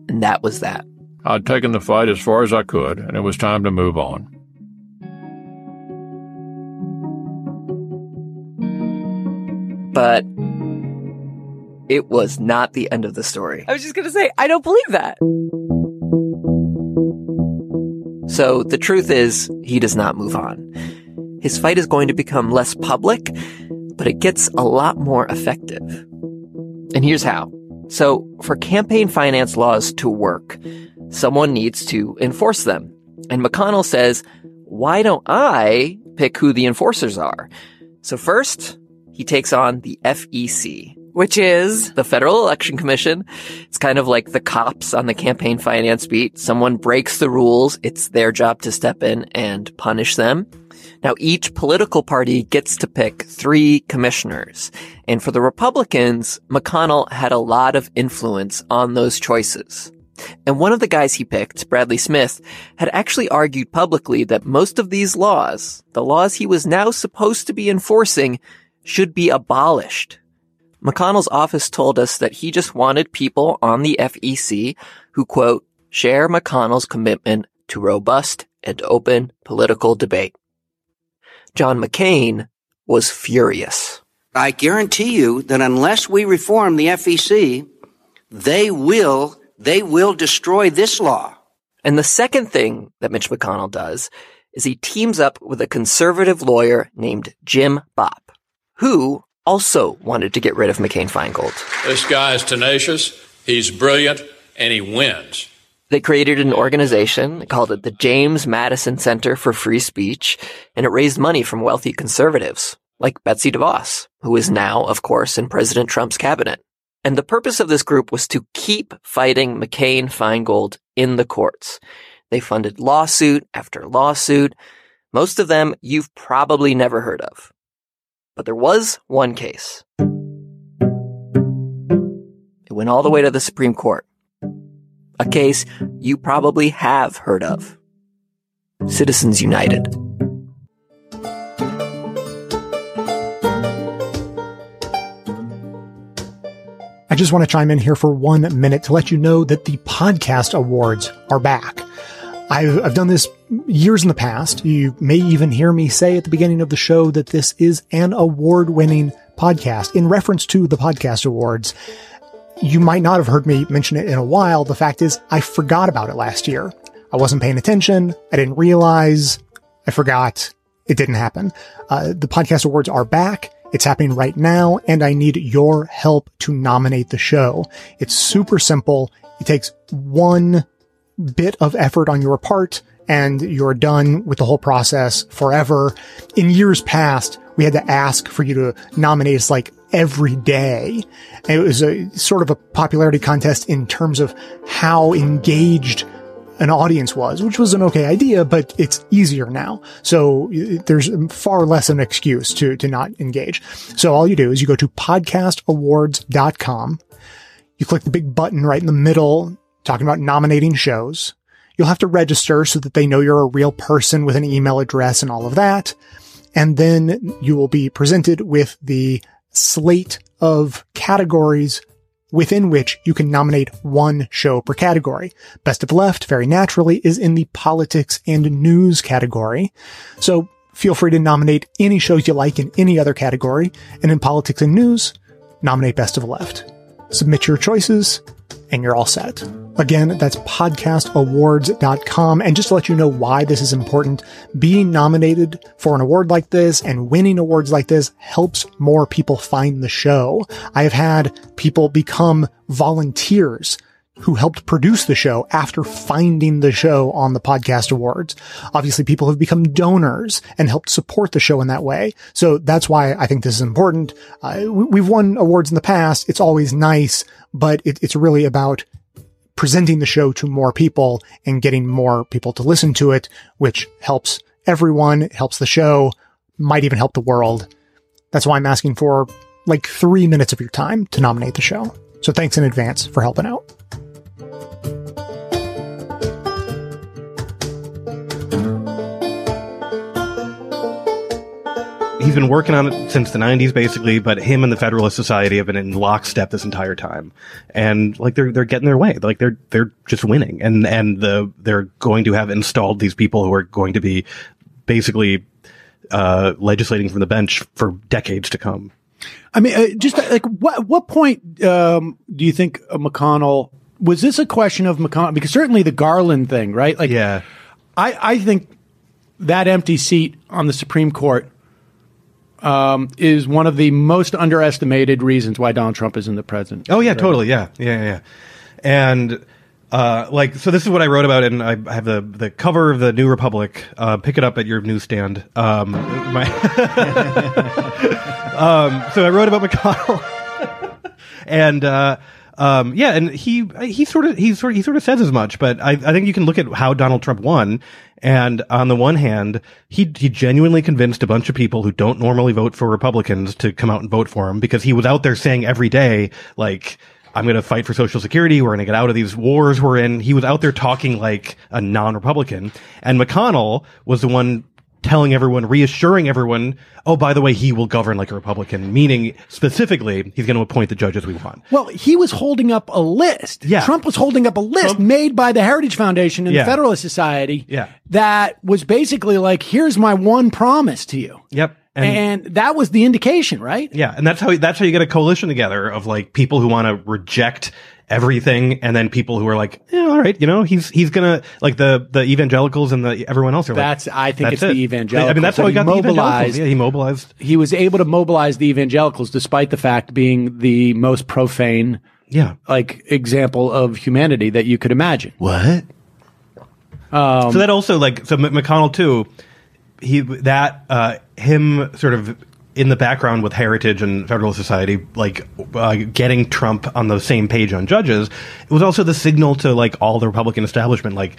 and that was that. I'd taken the fight as far as I could, and it was time to move on. But it was not the end of the story. I was just going to say, I don't believe that. So the truth is, he does not move on. His fight is going to become less public, but it gets a lot more effective. And here's how. So for campaign finance laws to work, someone needs to enforce them. And McConnell says, why don't I pick who the enforcers are? So first, he takes on the F E C. Which is? The Federal Election Commission. It's kind of like the cops on the campaign finance beat. Someone breaks the rules. It's their job to step in and punish them. Now, each political party gets to pick three commissioners. And for the Republicans, McConnell had a lot of influence on those choices. And one of the guys he picked, Bradley Smith, had actually argued publicly that most of these laws, the laws he was now supposed to be enforcing, should be abolished. McConnell's office told us that he just wanted people on the F E C who, quote, share McConnell's commitment to robust and open political debate. John McCain was furious. I guarantee you that unless we reform the F E C, they will, they will destroy this law. And the second thing that Mitch McConnell does is he teams up with a conservative lawyer named Jim Bopp, who also wanted to get rid of McCain-Feingold. This guy is tenacious, he's brilliant, and he wins. They created an organization, called it the James Madison Center for Free Speech, and it raised money from wealthy conservatives, like Betsy DeVos, who is now, of course, in President Trump's cabinet. And the purpose of this group was to keep fighting McCain-Feingold in the courts. They funded lawsuit after lawsuit, most of them you've probably never heard of. But there was one case. It went all the way to the Supreme Court. A case you probably have heard of. Citizens United. I just want to chime in here for one minute to let you know that the podcast awards are back. I've, I've done this years in the past. You may even hear me say at the beginning of the show that this is an award-winning podcast. In reference to the podcast awards, you might not have heard me mention it in a while. The fact is, I forgot about it last year. I wasn't paying attention. I didn't realize. I forgot. It didn't happen. Uh, the podcast awards are back. It's happening right now, and I need your help to nominate the show. It's super simple. It takes one bit of effort on your part, and you're done with the whole process forever. In years past, we had to ask for you to nominate us like every day. And it was a sort of a popularity contest in terms of how engaged an audience was, which was an okay idea, but it's easier now. So there's far less of an excuse to, to not engage. So all you do is you go to podcast awards dot com. You click the big button right in the middle talking about nominating shows. You'll have to register so that they know you're a real person with an email address and all of that. And then you will be presented with the slate of categories within which you can nominate one show per category. Best of Left, very naturally, is in the politics and news category. So feel free to nominate any shows you like in any other category. And in politics and news, nominate Best of Left. Submit your choices, and you're all set. Again, that's podcast awards dot com. And just to let you know why this is important, being nominated for an award like this and winning awards like this helps more people find the show. I have had people become volunteers who helped produce the show after finding the show on the podcast awards. Obviously, people have become donors and helped support the show in that way. So that's why I think this is important. Uh, we've won awards in the past. It's always nice, but it, it's really about presenting the show to more people and getting more people to listen to it, which helps everyone, it helps the show, might even help the world. That's why I'm asking for like three minutes of your time to nominate the show. So thanks in advance for helping out. he's been working on it since the nineties, basically, but him and the Federalist Society have been in lockstep this entire time. And like they're, they're getting their way. Like they're, they're just winning. And, and the, they're going to have installed these people who are going to be basically, uh, legislating from the bench for decades to come. I mean, uh, just like what, what point, um, do you think uh, McConnell, was this a question of McConnell? Because certainly the Garland thing, right? Like, yeah, I, I think that empty seat on the Supreme Court um, is one of the most underestimated reasons why Donald Trump isn't the president. Oh, yeah, right? Totally. Yeah, yeah, yeah. And uh, like, so this is what I wrote about, and I have the, the cover of the New Republic. Uh, pick it up at your newsstand. Um, my um, so I wrote about McConnell. and uh, um, yeah, and he he sort of he sort of, he sort of says as much, but I, I think you can look at how Donald Trump won. And on the one hand, he he genuinely convinced a bunch of people who don't normally vote for Republicans to come out and vote for him, because he was out there saying every day, like, I'm going to fight for Social Security. We're going to get out of these wars we're in. He was out there talking like a non-Republican. And McConnell was the one telling everyone, reassuring everyone, oh, by the way, he will govern like a Republican, meaning specifically he's going to appoint the judges we want. Well, he was holding up a list. Yeah. Trump was holding up a list Trump? made by the Heritage Foundation and yeah. the Federalist Society yeah. that was basically like, here's my one promise to you. Yep. And, and that was the indication, right? Yeah. And that's how that's how you get a coalition together of like people who want to reject everything, and then people who are like, yeah, all right, you know, he's he's gonna like the the evangelicals and the everyone else are like, that's I think that's it's it. the evangelicals. I mean, that's how he, he got mobilized. The evangelicals. Yeah, he mobilized. He was able to mobilize the evangelicals, despite the fact being the most profane, yeah, like example of humanity that you could imagine. What? Um, so that also like so McConnell too. He that uh, him sort of. in the background with Heritage and Federalist Society, like uh, getting Trump on the same page on judges, it was also the signal to like all the Republican establishment, like,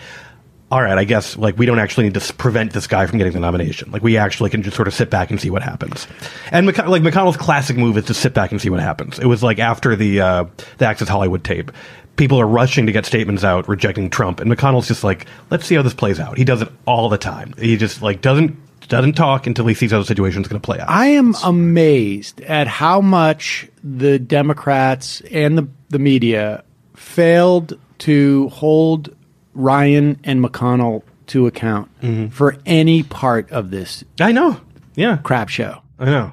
all right, I guess like we don't actually need to prevent this guy from getting the nomination. Like we actually can just sort of sit back and see what happens. And McC- like McConnell's classic move is to sit back and see what happens. It was like after the uh, the Access Hollywood tape, people are rushing to get statements out rejecting Trump, and McConnell's just like, let's see how this plays out. He does it all the time. He just like doesn't. Doesn't talk until he sees how the situation's going to play out. I am amazed at how much the Democrats and the, the media failed to hold Ryan and McConnell to account mm-hmm. for any part of this. I know. Yeah. Crap show. I know.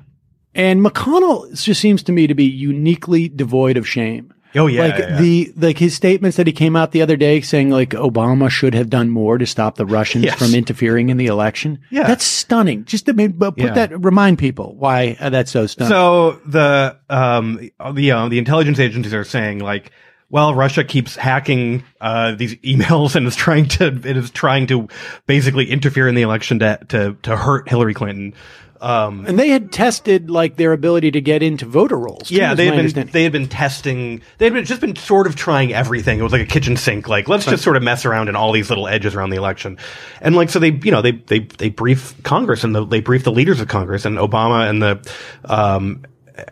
And McConnell just seems to me to be uniquely devoid of shame. Oh yeah, like yeah, the yeah. like his statements that he came out the other day saying like Obama should have done more to stop the Russians yes. from interfering in the election. Yeah, that's stunning. Just to maybe put yeah. that remind people why that's so stunning. So the um the uh, the intelligence agencies are saying like, well, Russia keeps hacking uh, these emails and is trying to it is trying to basically interfere in the election to to, to hurt Hillary Clinton. Um, and they had tested like their ability to get into voter rolls. Too, yeah, they had been they had been testing. They had been, just been sort of trying everything. It was like a kitchen sink. Like let's right. just sort of mess around in all these little edges around the election. And like so they you know they they they brief Congress and the, they brief the leaders of Congress and Obama and the um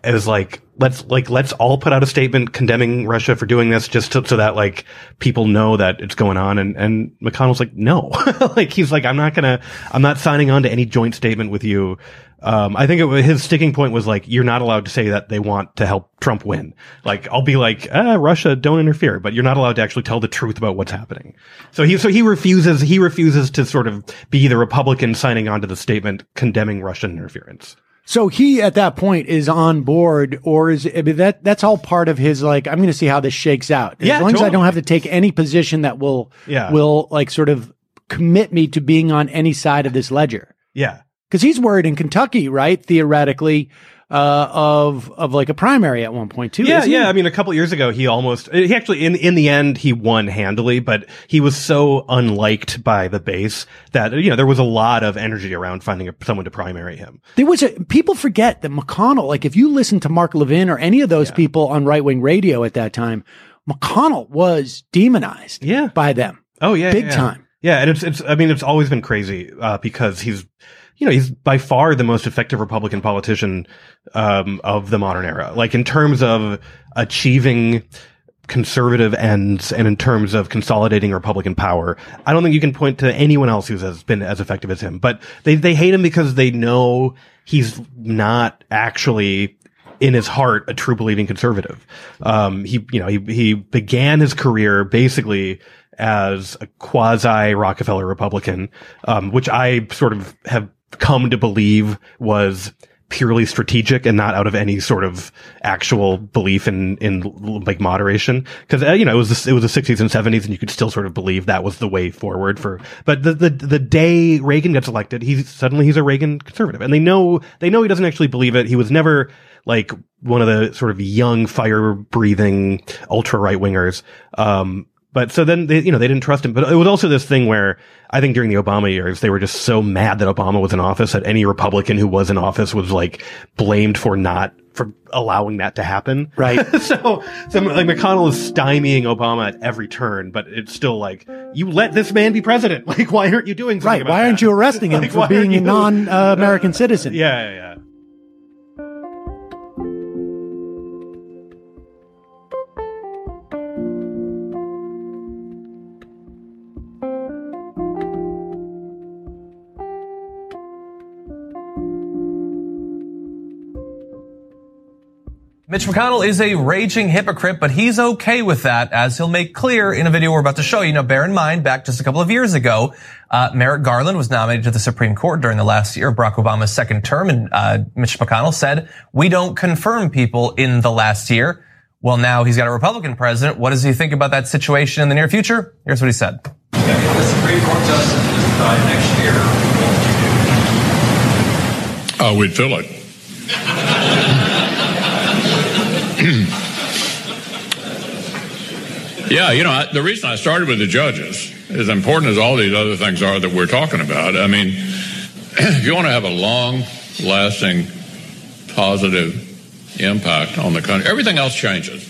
is like let's like let's all put out a statement condemning Russia for doing this just to, so that like people know that it's going on. And and McConnell's like no, like he's like I'm not gonna I'm not signing on to any joint statement with you. Um, I think it was, his sticking point was like, you're not allowed to say that they want to help Trump win. Like, I'll be like, ah, Russia, don't interfere, but you're not allowed to actually tell the truth about what's happening. So he, so he refuses, he refuses to sort of be the Republican signing on to the statement condemning Russian interference. So he at that point is on board, or is I mean, that that's all part of his like I'm going to see how this shakes out. As yeah, long totally. as I don't have to take any position that will yeah. will like sort of commit me to being on any side of this ledger. Yeah. Because he's worried in Kentucky, right? Theoretically, uh, of of like a primary at one point too. Yeah, yeah. I mean, a couple years ago, he almost he actually in in the end he won handily, but he was so unliked by the base that you know there was a lot of energy around finding a, someone to primary him. There was a, people forget that McConnell, like if you listen to Mark Levin or any of those yeah. people on right wing radio at that time, McConnell was demonized. Yeah. by them. Oh yeah, big yeah. time. Yeah, and it's it's I mean it's always been crazy uh, because he's. You know, he's by far the most effective Republican politician um, of the modern era, like in terms of achieving conservative ends and in terms of consolidating Republican power. I don't think you can point to anyone else who's as been as effective as him, but they, they hate him because they know he's not actually in his heart a true believing conservative. Um, he, you know, he, he began his career basically as a quasi Rockefeller Republican, um, which I sort of have come to believe was purely strategic and not out of any sort of actual belief in, in like moderation. Cause, uh, you know, it was, the, it was the sixties and seventies and you could still sort of believe that was the way forward for, but the, the, the day Reagan gets elected, he's suddenly he's a Reagan conservative, and they know, they know he doesn't actually believe it. He was never like one of the sort of young fire breathing ultra right wingers. Um, But so then, they, you know, they didn't trust him. But it was also this thing where I think during the Obama years, they were just so mad that Obama was in office that any Republican who was in office was like blamed for not for allowing that to happen. Right. so, so like McConnell is stymieing Obama at every turn, but it's still like, you let this man be president. Like, why aren't you doing something? Right. Why aren't you arresting him like, for being a non-American uh, citizen? Yeah, yeah, yeah. Mitch McConnell is a raging hypocrite, but he's okay with that, as he'll make clear in a video we're about to show you. Now, bear in mind, back just a couple of years ago, uh Merrick Garland was nominated to the Supreme Court during the last year of Barack Obama's second term, and uh Mitch McConnell said, we don't confirm people in the last year. Well, now he's got a Republican president. What does he think about that situation in the near future? Here's what he said. If the Supreme Court justice is decided next year, what would you do? Uh, we'd fill it. Yeah, you know, I, the reason I started with the judges, as important as all these other things are that we're talking about, I mean, if you want to have a long-lasting, positive impact on the country, everything else changes.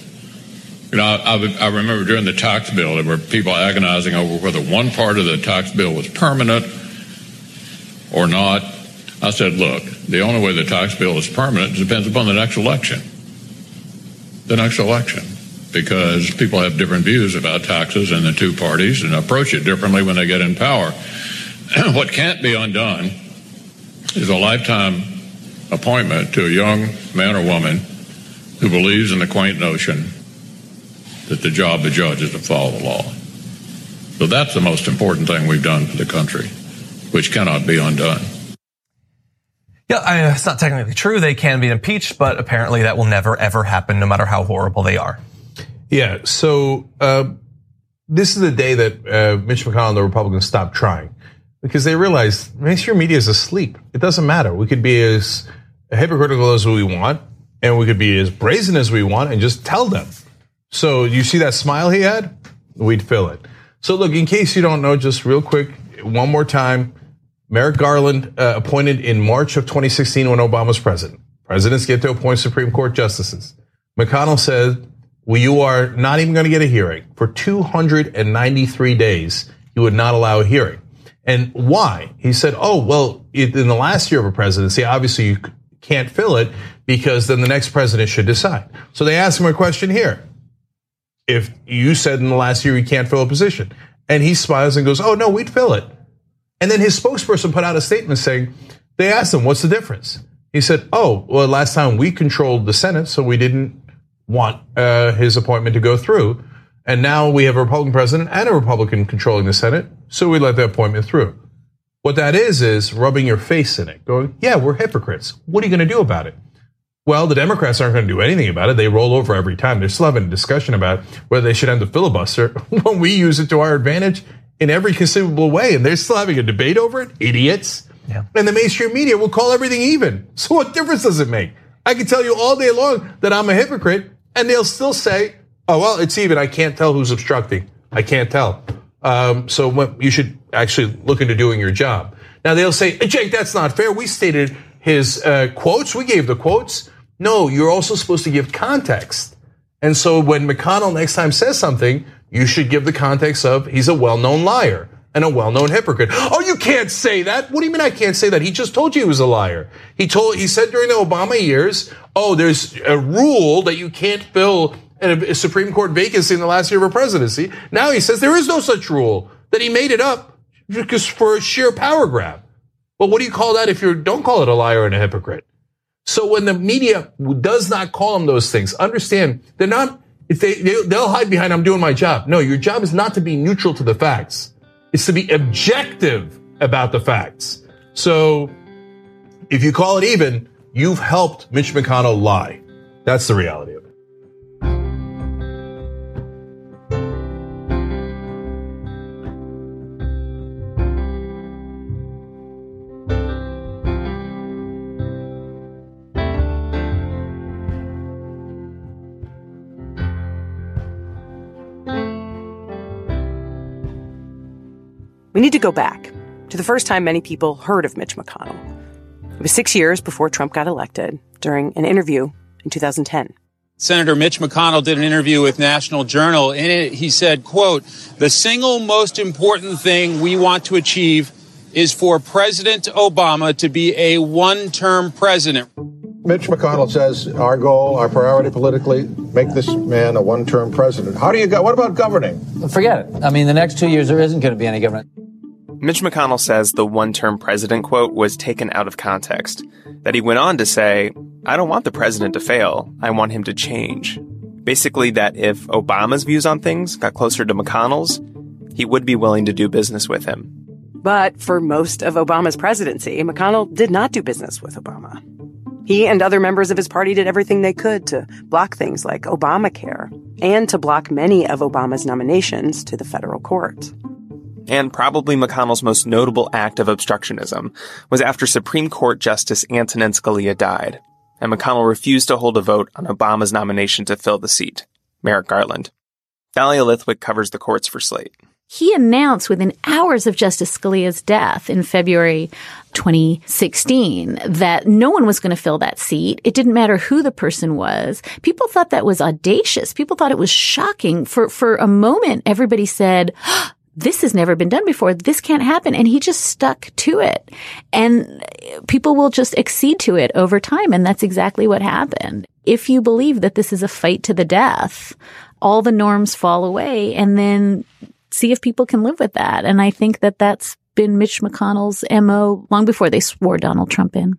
You know, I, I remember during the tax bill, there were people agonizing over whether one part of the tax bill was permanent or not. I said, look, the only way the tax bill is permanent depends upon the next election. The next election, because people have different views about taxes and the two parties and approach it differently when they get in power. What can't be undone is a lifetime appointment to a young man or woman who believes in the quaint notion that the job of the judge is to follow the law. So that's the most important thing we've done for the country, which cannot be undone. Yeah, I mean, it's not technically true. They can be impeached, but apparently that will never, ever happen, no matter how horrible they are. Yeah, so uh, this is the day that uh, Mitch McConnell and the Republicans stopped trying, because they realized mainstream media is asleep. It doesn't matter. We could be as hypocritical as we want, and we could be as brazen as we want, and just tell them. So you see that smile he had? We'd fill it. So look, in case you don't know, just real quick, one more time. Merrick Garland uh, appointed in March of twenty sixteen when Obama's president. Presidents get to appoint Supreme Court justices. McConnell said, well, you are not even going to get a hearing. For two hundred ninety-three days, you would not allow a hearing. And why? He said, oh, well, in the last year of a presidency, obviously you can't fill it because then the next president should decide. So they asked him a question here. If you said in the last year you can't fill a position, and he smiles and goes, oh, no, we'd fill it. And then his spokesperson put out a statement saying, they asked him, what's the difference? He said, oh, well, last time we controlled the Senate, so we didn't want uh, his appointment to go through. And now we have a Republican president and a Republican controlling the Senate, so we let the appointment through. What that is, is rubbing your face in it, going, yeah, we're hypocrites. What are you going to do about it? Well, the Democrats aren't going to do anything about it. They roll over every time. They're still having a discussion about whether they should end the filibuster when we use it to our advantage in every conceivable way, and they're still having a debate over it, idiots. Yeah. And the mainstream media will call everything even. So what difference does it make? I can tell you all day long that I'm a hypocrite, and they'll still say, oh, well, it's even. I can't tell who's obstructing. I can't tell. Um, so what, you should actually look into doing your job. Now, they'll say, Jake, that's not fair. We stated his uh, quotes. We gave the quotes. No, you're also supposed to give context. And so when McConnell next time says something, you should give the context of he's a well-known liar and a well-known hypocrite. Oh, you can't say that. What do you mean I can't say that? He just told you he was a liar. He told, he said during the Obama years, oh, there's a rule that you can't fill a Supreme Court vacancy in the last year of a presidency. Now he says there is no such rule, that he made it up just for a sheer power grab. Well, what do you call that if you don't call it a liar and a hypocrite? So when the media does not call them those things, understand they're not, if they, they'll hide behind, I'm doing my job. No, your job is not to be neutral to the facts. It's to be objective about the facts. So if you call it even, you've helped Mitch McConnell lie. That's the reality of it. We need to go back to the first time many people heard of Mitch McConnell. It was six years before Trump got elected during an interview in two thousand ten. Senator Mitch McConnell did an interview with National Journal. In it, he said, quote, the single most important thing we want to achieve is for President Obama to be a one-term president. Mitch McConnell says our goal, our priority politically, make this man a one-term president. How do you go? What about governing? Forget it. I mean, the next two years, there isn't going to be any government. Mitch McConnell says the one-term president quote was taken out of context, that he went on to say, I don't want the president to fail. I want him to change. Basically, that if Obama's views on things got closer to McConnell's, he would be willing to do business with him. But for most of Obama's presidency, McConnell did not do business with Obama. He and other members of his party did everything they could to block things like Obamacare and to block many of Obama's nominations to the federal court. And probably McConnell's most notable act of obstructionism was after Supreme Court Justice Antonin Scalia died, and McConnell refused to hold a vote on Obama's nomination to fill the seat, Merrick Garland. Dahlia Lithwick covers the courts for Slate. He announced within hours of Justice Scalia's death in February twenty sixteen that no one was going to fill that seat. It didn't matter who the person was. People thought that was audacious. People thought it was shocking. For, for a moment, everybody said, oh, this has never been done before. This can't happen. And he just stuck to it. And people will just accede to it over time. And that's exactly what happened. If you believe that this is a fight to the death, all the norms fall away, and then see if people can live with that. And I think that that's been Mitch McConnell's M O long before they swore Donald Trump in.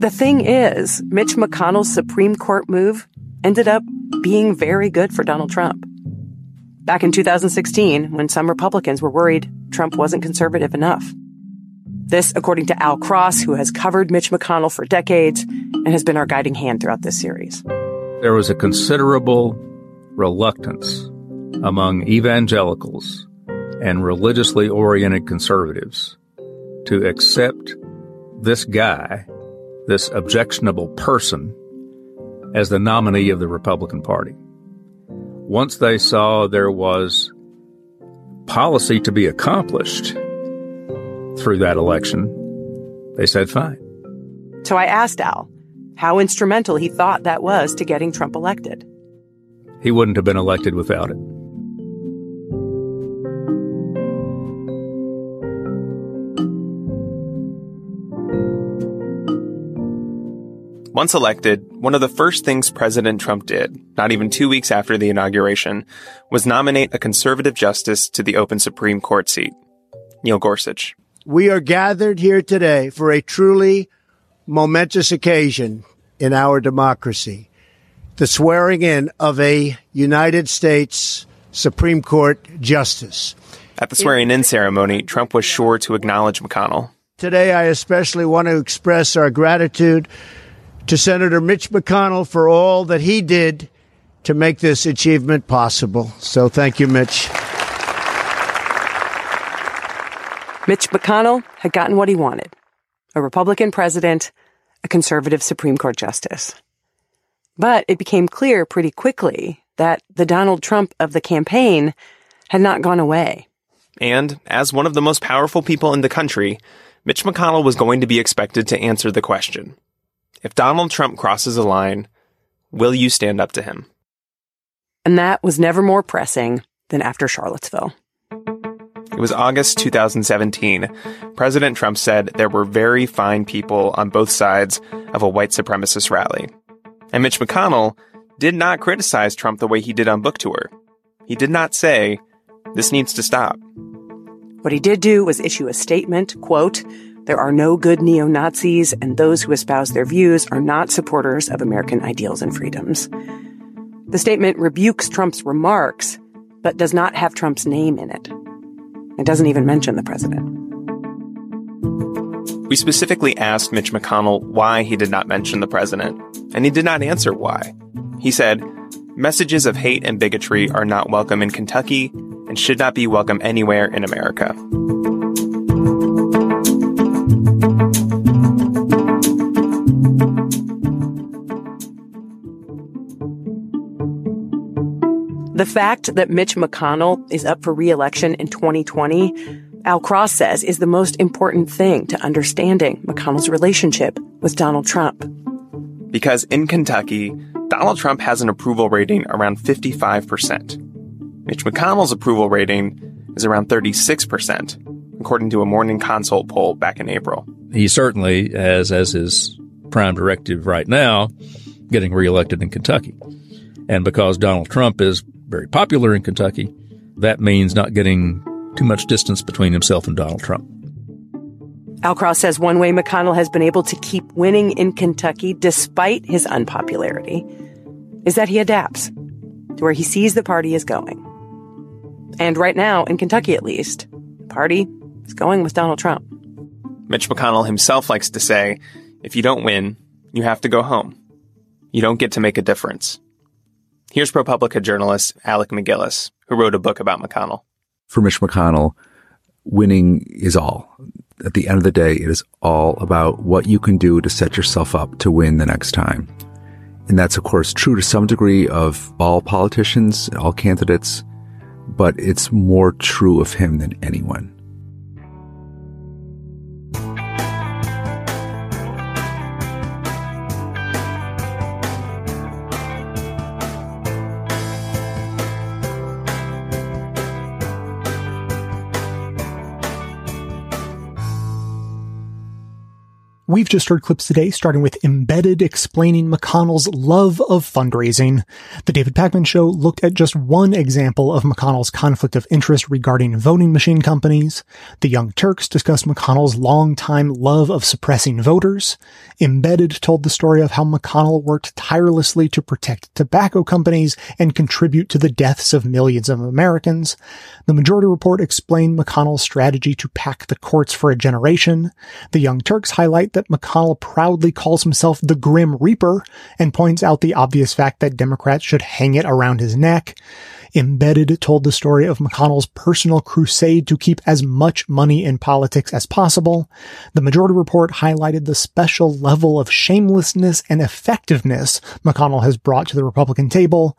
The thing is, Mitch McConnell's Supreme Court move ended up being very good for Donald Trump. Back in two thousand sixteen, when some Republicans were worried Trump wasn't conservative enough. This, according to Al Cross, who has covered Mitch McConnell for decades and has been our guiding hand throughout this series. There was a considerable reluctance among evangelicals and religiously oriented conservatives to accept this guy, this objectionable person, as the nominee of the Republican Party. Once they saw there was policy to be accomplished through that election, they said fine. So I asked Al how instrumental he thought that was to getting Trump elected. He wouldn't have been elected without it. Once elected, one of the first things President Trump did, not even two weeks after the inauguration, was nominate a conservative justice to the open Supreme Court seat, Neil Gorsuch. We are gathered here today for a truly momentous occasion in our democracy, the swearing in of a United States Supreme Court justice. At the swearing-in ceremony, Trump was sure to acknowledge McConnell. Today, I especially want to express our gratitude to Senator Mitch McConnell for all that he did to make this achievement possible. So thank you, Mitch. Mitch McConnell had gotten what he wanted, a Republican president, a conservative Supreme Court justice. But it became clear pretty quickly that the Donald Trump of the campaign had not gone away. And as one of the most powerful people in the country, Mitch McConnell was going to be expected to answer the question. If Donald Trump crosses a line, will you stand up to him? And that was never more pressing than after Charlottesville. It was August two thousand seventeen. President Trump said there were very fine people on both sides of a white supremacist rally. And Mitch McConnell did not criticize Trump the way he did on book tour. He did not say, This needs to stop. What he did do was issue a statement, quote, "There are no good neo-Nazis, and those who espouse their views are not supporters of American ideals and freedoms." The statement rebukes Trump's remarks, but does not have Trump's name in it. It doesn't even mention the president. We specifically asked Mitch McConnell why he did not mention the president, and he did not answer why. He said, "Messages of hate and bigotry are not welcome in Kentucky and should not be welcome anywhere in America." The fact that Mitch McConnell is up for re-election in twenty twenty, Al Cross says, is the most important thing to understanding McConnell's relationship with Donald Trump. Because in Kentucky, Donald Trump has an approval rating around fifty-five percent. Mitch McConnell's approval rating is around thirty-six percent, according to a Morning Consult poll back in April. He certainly, as, as his prime directive right now, getting reelected in Kentucky. And because Donald Trump is very popular in Kentucky, that means not getting too much distance between himself and Donald Trump. Al Cross says one way McConnell has been able to keep winning in Kentucky despite his unpopularity is that he adapts to where he sees the party is going. And right now, in Kentucky at least, the party is going with Donald Trump. Mitch McConnell himself likes to say, if you don't win, you have to go home. You don't get to make a difference. Here's ProPublica journalist Alec McGillis, who wrote a book about McConnell. For Mitch McConnell, winning is all. At the end of the day, it is all about what you can do to set yourself up to win the next time. And that's, of course, true to some degree of all politicians, all candidates, but it's more true of him than anyone. We've just heard clips today, starting with Embedded, explaining McConnell's love of fundraising. The David Pakman Show looked at just one example of McConnell's conflict of interest regarding voting machine companies. The Young Turks discussed McConnell's longtime love of suppressing voters. Embedded told the story of how McConnell worked tirelessly to protect tobacco companies and contribute to the deaths of millions of Americans. The Majority Report explained McConnell's strategy to pack the courts for a generation. The Young Turks highlight that McConnell proudly calls himself the Grim Reaper and points out the obvious fact that Democrats should hang it around his neck. Embedded told the story of McConnell's personal crusade to keep as much money in politics as possible. The Majority Report highlighted the special level of shamelessness and effectiveness McConnell has brought to the Republican table.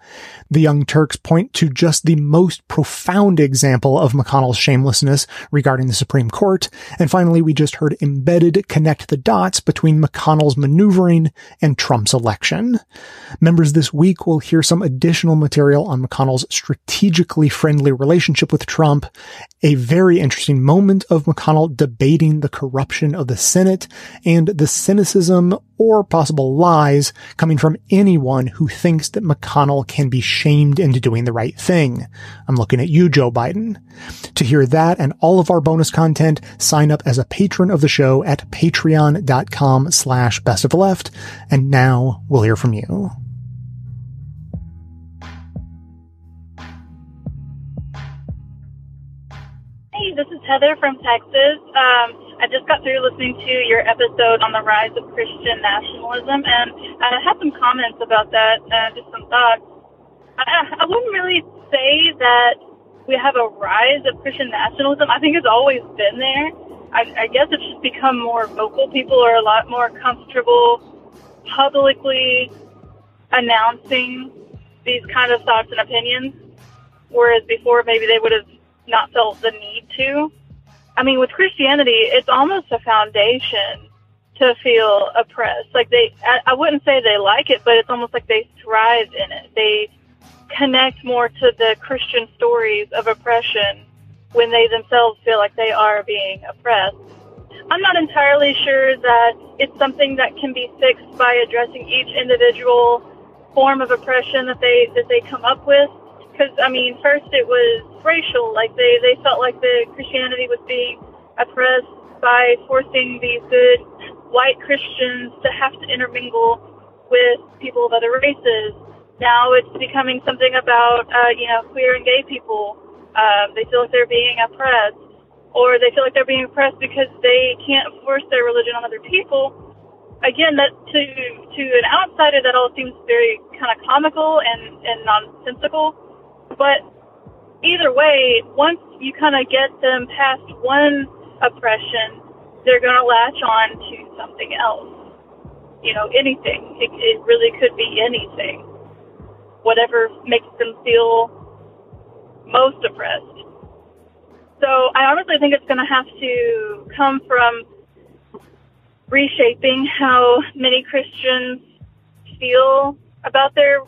The Young Turks point to just the most profound example of McConnell's shamelessness regarding the Supreme Court. And finally, we just heard Embedded connect the dots between McConnell's maneuvering and Trump's election. Members, this week will hear some additional material on McConnell's strategically friendly relationship with Trump, a very interesting moment of McConnell debating the corruption of the Senate, and the cynicism or possible lies coming from anyone who thinks that McConnell can be shamed into doing the right thing. I'm looking at you, Joe Biden. To hear that and all of our bonus content, sign up as a patron of the show at patreon.com slash best of the left. And now we'll hear from you. Hey, this is Heather from Texas. Um, I just got through listening to your episode on the rise of Christian nationalism, and I had some comments about that, uh, just some thoughts. I, I wouldn't really say that we have a rise of Christian nationalism. I think it's always been there. I, I guess it's just become more vocal. People are a lot more comfortable publicly announcing these kind of thoughts and opinions, whereas before maybe they would have not felt the need to. I mean, with Christianity, it's almost a foundation to feel oppressed. Like they, I, I wouldn't say they like it, but it's almost like they thrive in it. They connect more to the Christian stories of oppression when they themselves feel like they are being oppressed. I'm not entirely sure that it's something that can be fixed by addressing each individual form of oppression that they, that they come up with. Because, I mean, first it was racial. Like, they, they felt like the Christianity was being oppressed by forcing these good white Christians to have to intermingle with people of other races. Now it's becoming something about, uh, you know, queer and gay people. Um, they feel like they're being oppressed. Or they feel like they're being oppressed because they can't force their religion on other people. Again, that to to an outsider, that all seems very kind of comical and, and nonsensical. But either way, once you kind of get them past one oppression, they're going to latch on to something else. You know, anything. It, it really could be anything. Whatever makes them feel most oppressed. So I honestly think it's going to have to come from reshaping how many Christians feel about their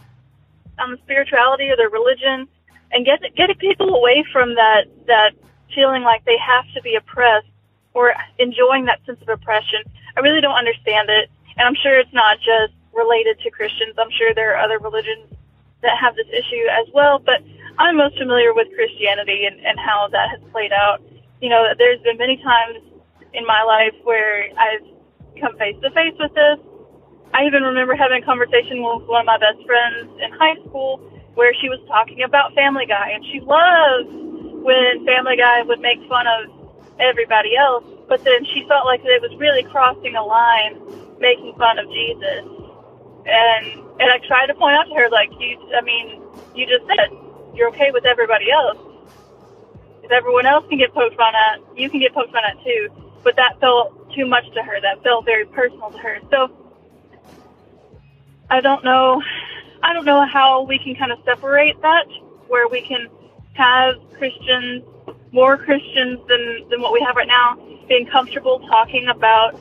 um, spirituality or their religion, and get, getting people away from that, that feeling like they have to be oppressed or enjoying that sense of oppression. I really don't understand it, and I'm sure it's not just related to Christians. I'm sure there are other religions that have this issue as well, but I'm most familiar with Christianity and, and how that has played out. You know, there's been many times in my life where I've come face to face with this. I even remember having a conversation with one of my best friends in high school where she was talking about Family Guy, and she loved when Family Guy would make fun of everybody else, but then she felt like it was really crossing a line making fun of Jesus. And and I tried to point out to her, like, you, I mean, you just said you're okay with everybody else. If everyone else can get poked fun at, you can get poked fun at too. But that felt too much to her. That felt very personal to her. So I don't know. I don't know how we can kind of separate that, where we can have Christians, more Christians than, than what we have right now, being comfortable talking about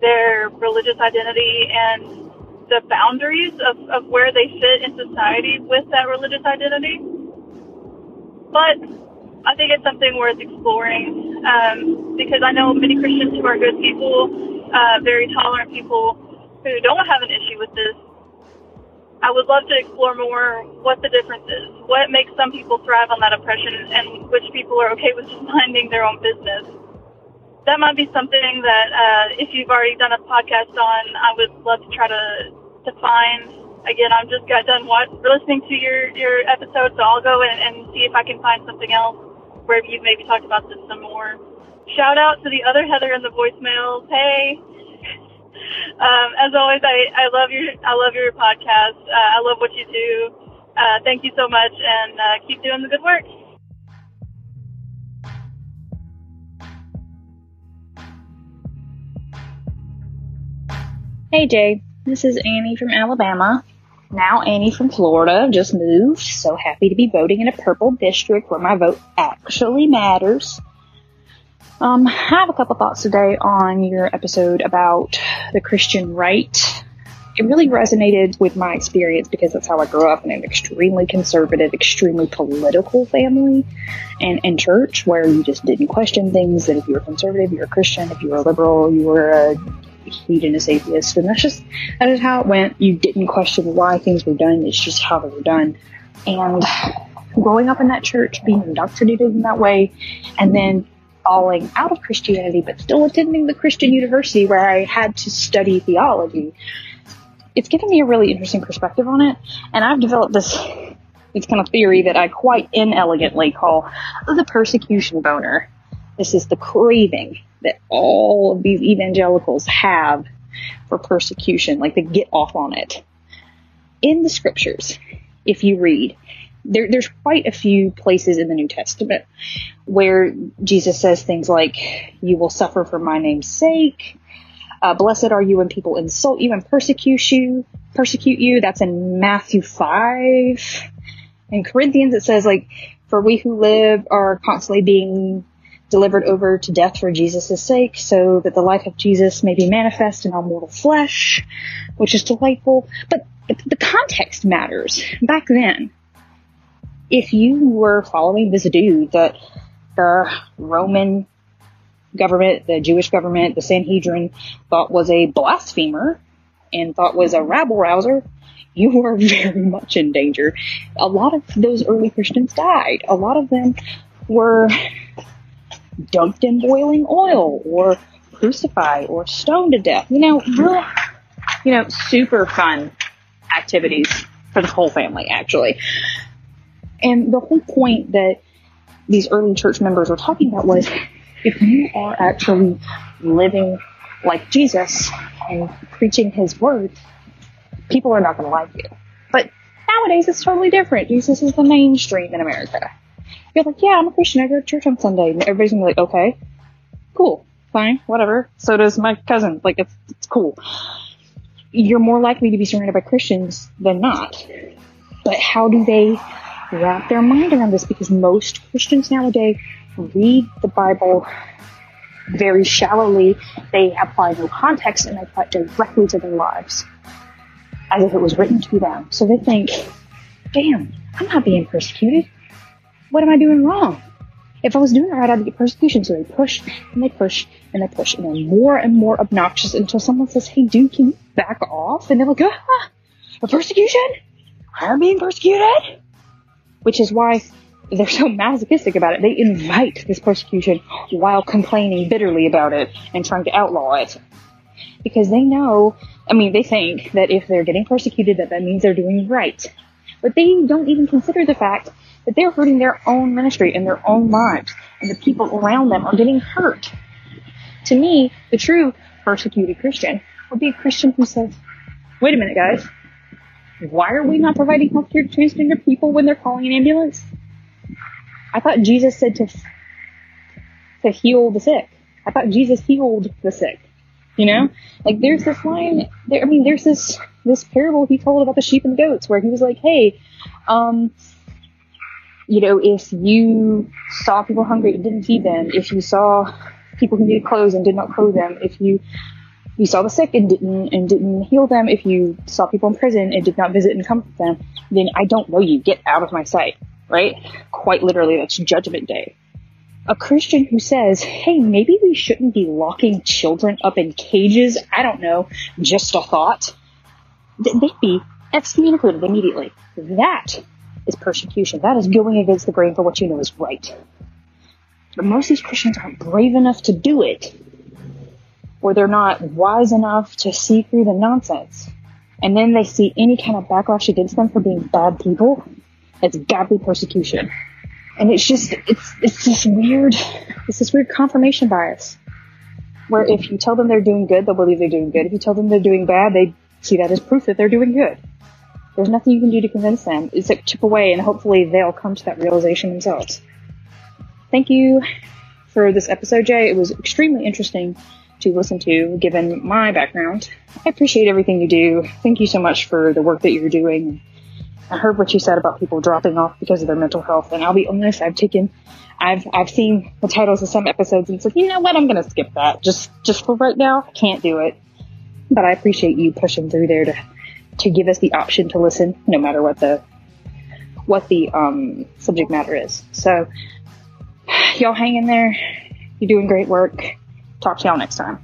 their religious identity and the boundaries of, of where they fit in society with that religious identity. But I think it's something worth exploring, um, because I know many Christians who are good people, uh, very tolerant people who don't have an issue with this. I would love to explore more what the difference is, what makes some people thrive on that oppression, and which people are okay with just minding their own business. That might be something that uh, if you've already done a podcast on, I would love to try to, to find. Again, I've just got done watch, listening to your, your episode, so I'll go and, and see if I can find something else where you've maybe talked about this some more. Shout out to the other Heather in the voicemails. Hey. Um, as always, I, I love your I love your podcast. Uh, I love what you do. Uh, thank you so much, and uh, keep doing the good work. Hey, Jay. This is Annie from Alabama. Now Annie from Florida, just moved. So happy to be voting in a purple district where my vote actually matters. Um, I have a couple thoughts today on your episode about the Christian right. It really resonated with my experience because that's how I grew up in an extremely conservative, extremely political family and, and church, where you just didn't question things, that if you were conservative, you were a Christian, if you were a liberal, you were a hedonist atheist, and that's just, that is how it went. You didn't question why things were done, it's just how they were done. And growing up in that church, being indoctrinated in that way, and then falling out of Christianity, but still attending the Christian university where I had to study theology. It's given me a really interesting perspective on it, and I've developed this, this kind of theory that I quite inelegantly call the persecution boner. This is the craving that all of these evangelicals have for persecution, like they get off on it. In the scriptures, if you read, There, there's quite a few places in the New Testament where Jesus says things like, you will suffer for my name's sake. Uh, blessed are you when people insult you and persecute you. Persecute you. That's in Matthew five. In Corinthians, it says, like, for we who live are constantly being delivered over to death for Jesus' sake, so that the life of Jesus may be manifest in our mortal flesh, which is delightful. But the context matters. Back then, if you were following this dude that the Roman government, the Jewish government, the Sanhedrin thought was a blasphemer and thought was a rabble-rouser, you are very much in danger. A lot of those early Christians died. A lot of them were dunked in boiling oil or crucified or stoned to death. You know, real, you know, super fun activities for the whole family, actually. And the whole point that these early church members were talking about was, if you are actually living like Jesus and preaching his word, people are not going to like you. But nowadays, it's totally different. Jesus is the mainstream in America. You're like, yeah, I'm a Christian. I go to church on Sunday. And everybody's going to be like, okay, cool, fine, whatever. So does my cousin. Like, it's, it's cool. You're more likely to be surrounded by Christians than not. But how do they wrap their mind around this? Because most Christians nowadays read the Bible very shallowly. They apply no context, and they apply it directly to their lives as if it was written to them. So they think, damn, I'm not being persecuted. What am I doing wrong? If I was doing it right, I'd get persecution. So they push, and they push, and they push, and they're more and more obnoxious until someone says, hey, dude, can you back off? And they're like, ah, a persecution? I'm being persecuted? Which is why they're so masochistic about it. They invite this persecution while complaining bitterly about it and trying to outlaw it. Because they know, I mean, they think that if they're getting persecuted, that that means they're doing right. But they don't even consider the fact that they're hurting their own ministry and their own lives, and the people around them are getting hurt. To me, the true persecuted Christian would be a Christian who says, wait a minute, guys, why are we not providing health care to transgender people when they're calling an ambulance? I thought Jesus said to to heal the sick. I thought Jesus healed the sick. You know, like there's this line there. I mean, there's this this parable he told about the sheep and the goats, where he was like, hey, um, you know, if you saw people hungry and didn't feed them, if you saw people who needed clothes and did not clothe them, if you you saw the sick and didn't and didn't heal them, if you saw people in prison and did not visit and comfort them, then I don't know you. Get out of my sight. Right? Quite literally, that's Judgment Day. A Christian who says, hey, maybe we shouldn't be locking children up in cages. I don't know. Just a thought. They'd be excommunicated immediately. That is persecution. That is going against the grain for what you know is right. But most of these Christians aren't brave enough to do it, or they're not wise enough to see through the nonsense. And then they see any kind of backlash against them for being bad people. It's godly persecution. And it's just, it's it's this weird, it's this weird confirmation bias, where if you tell them they're doing good, they'll believe they're doing good. If you tell them they're doing bad, they see that as proof that they're doing good. There's nothing you can do to convince them except chip away, and hopefully they'll come to that realization themselves. Thank you for this episode, Jay. It was extremely interesting to listen to, given my background. I appreciate everything you do. Thank you so much for the work that you're doing. I heard what you said about people dropping off because of their mental health, and I'll be honest, I've taken, I've I've seen the titles of some episodes and said, you know what, I'm going to skip that. Just just for right now, I can't do it. But I appreciate you pushing through there to to give us the option to listen, no matter what the what the um, subject matter is. So, y'all hang in there. You're doing great work. Talk to y'all next time.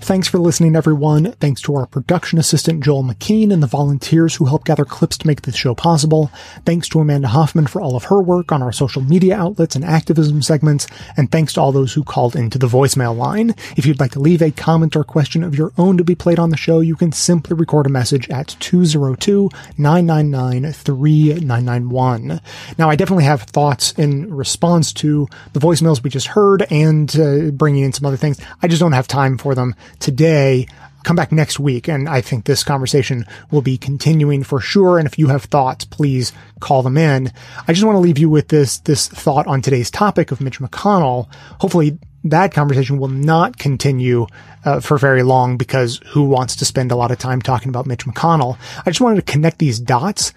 Thanks for listening, everyone. Thanks to our production assistant, Joel McKean, and the volunteers who help gather clips to make this show possible. Thanks to Amanda Hoffman for all of her work on our social media outlets and activism segments. And thanks to all those who called into the voicemail line. If you'd like to leave a comment or question of your own to be played on the show, you can simply record a message at two oh two, nine nine nine, three nine nine one. Now, I definitely have thoughts in response to the voicemails we just heard and uh, bringing in some other things. I just don't have time for them today. Come back next week, and I think this conversation will be continuing for sure. And if you have thoughts, please call them in. I just want to leave you with this this thought on today's topic of Mitch McConnell. Hopefully that conversation will not continue uh, for very long, because who wants to spend a lot of time talking about Mitch McConnell? I just wanted to connect these dots.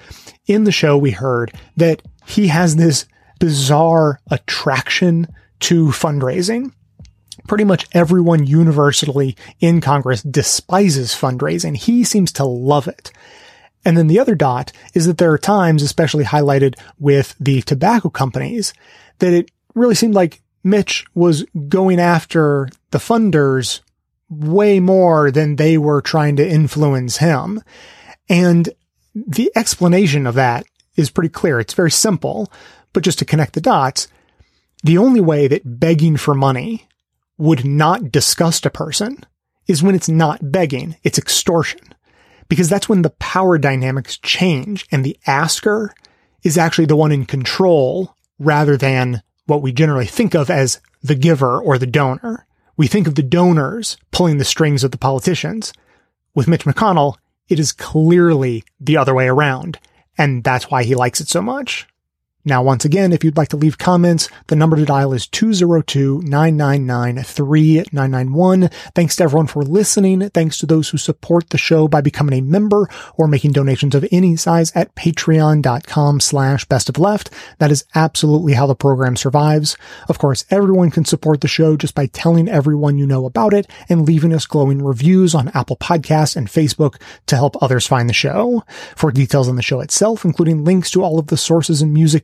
In the show, we heard that he has this bizarre attraction to fundraising. Pretty much everyone universally in Congress despises fundraising. He seems to love it. And then the other dot is that there are times, especially highlighted with the tobacco companies, that it really seemed like Mitch was going after the funders way more than they were trying to influence him. And the explanation of that is pretty clear. It's very simple, but just to connect the dots, the only way that begging for money would not disgust a person is when it's not begging, it's extortion. Because that's when the power dynamics change and the asker is actually the one in control rather than what we generally think of as the giver or the donor. We think of the donors pulling the strings of the politicians. With Mitch McConnell, it is clearly the other way around, and that's why he likes it so much. Now, once again, if you'd like to leave comments, the number to dial is two zero two, nine nine nine, three nine nine one. Thanks to everyone for listening. Thanks to those who support the show by becoming a member or making donations of any size at patreon.com slash best of left. That is absolutely how the program survives. Of course, everyone can support the show just by telling everyone you know about it and leaving us glowing reviews on Apple Podcasts and Facebook to help others find the show. For details on the show itself, including links to all of the sources and music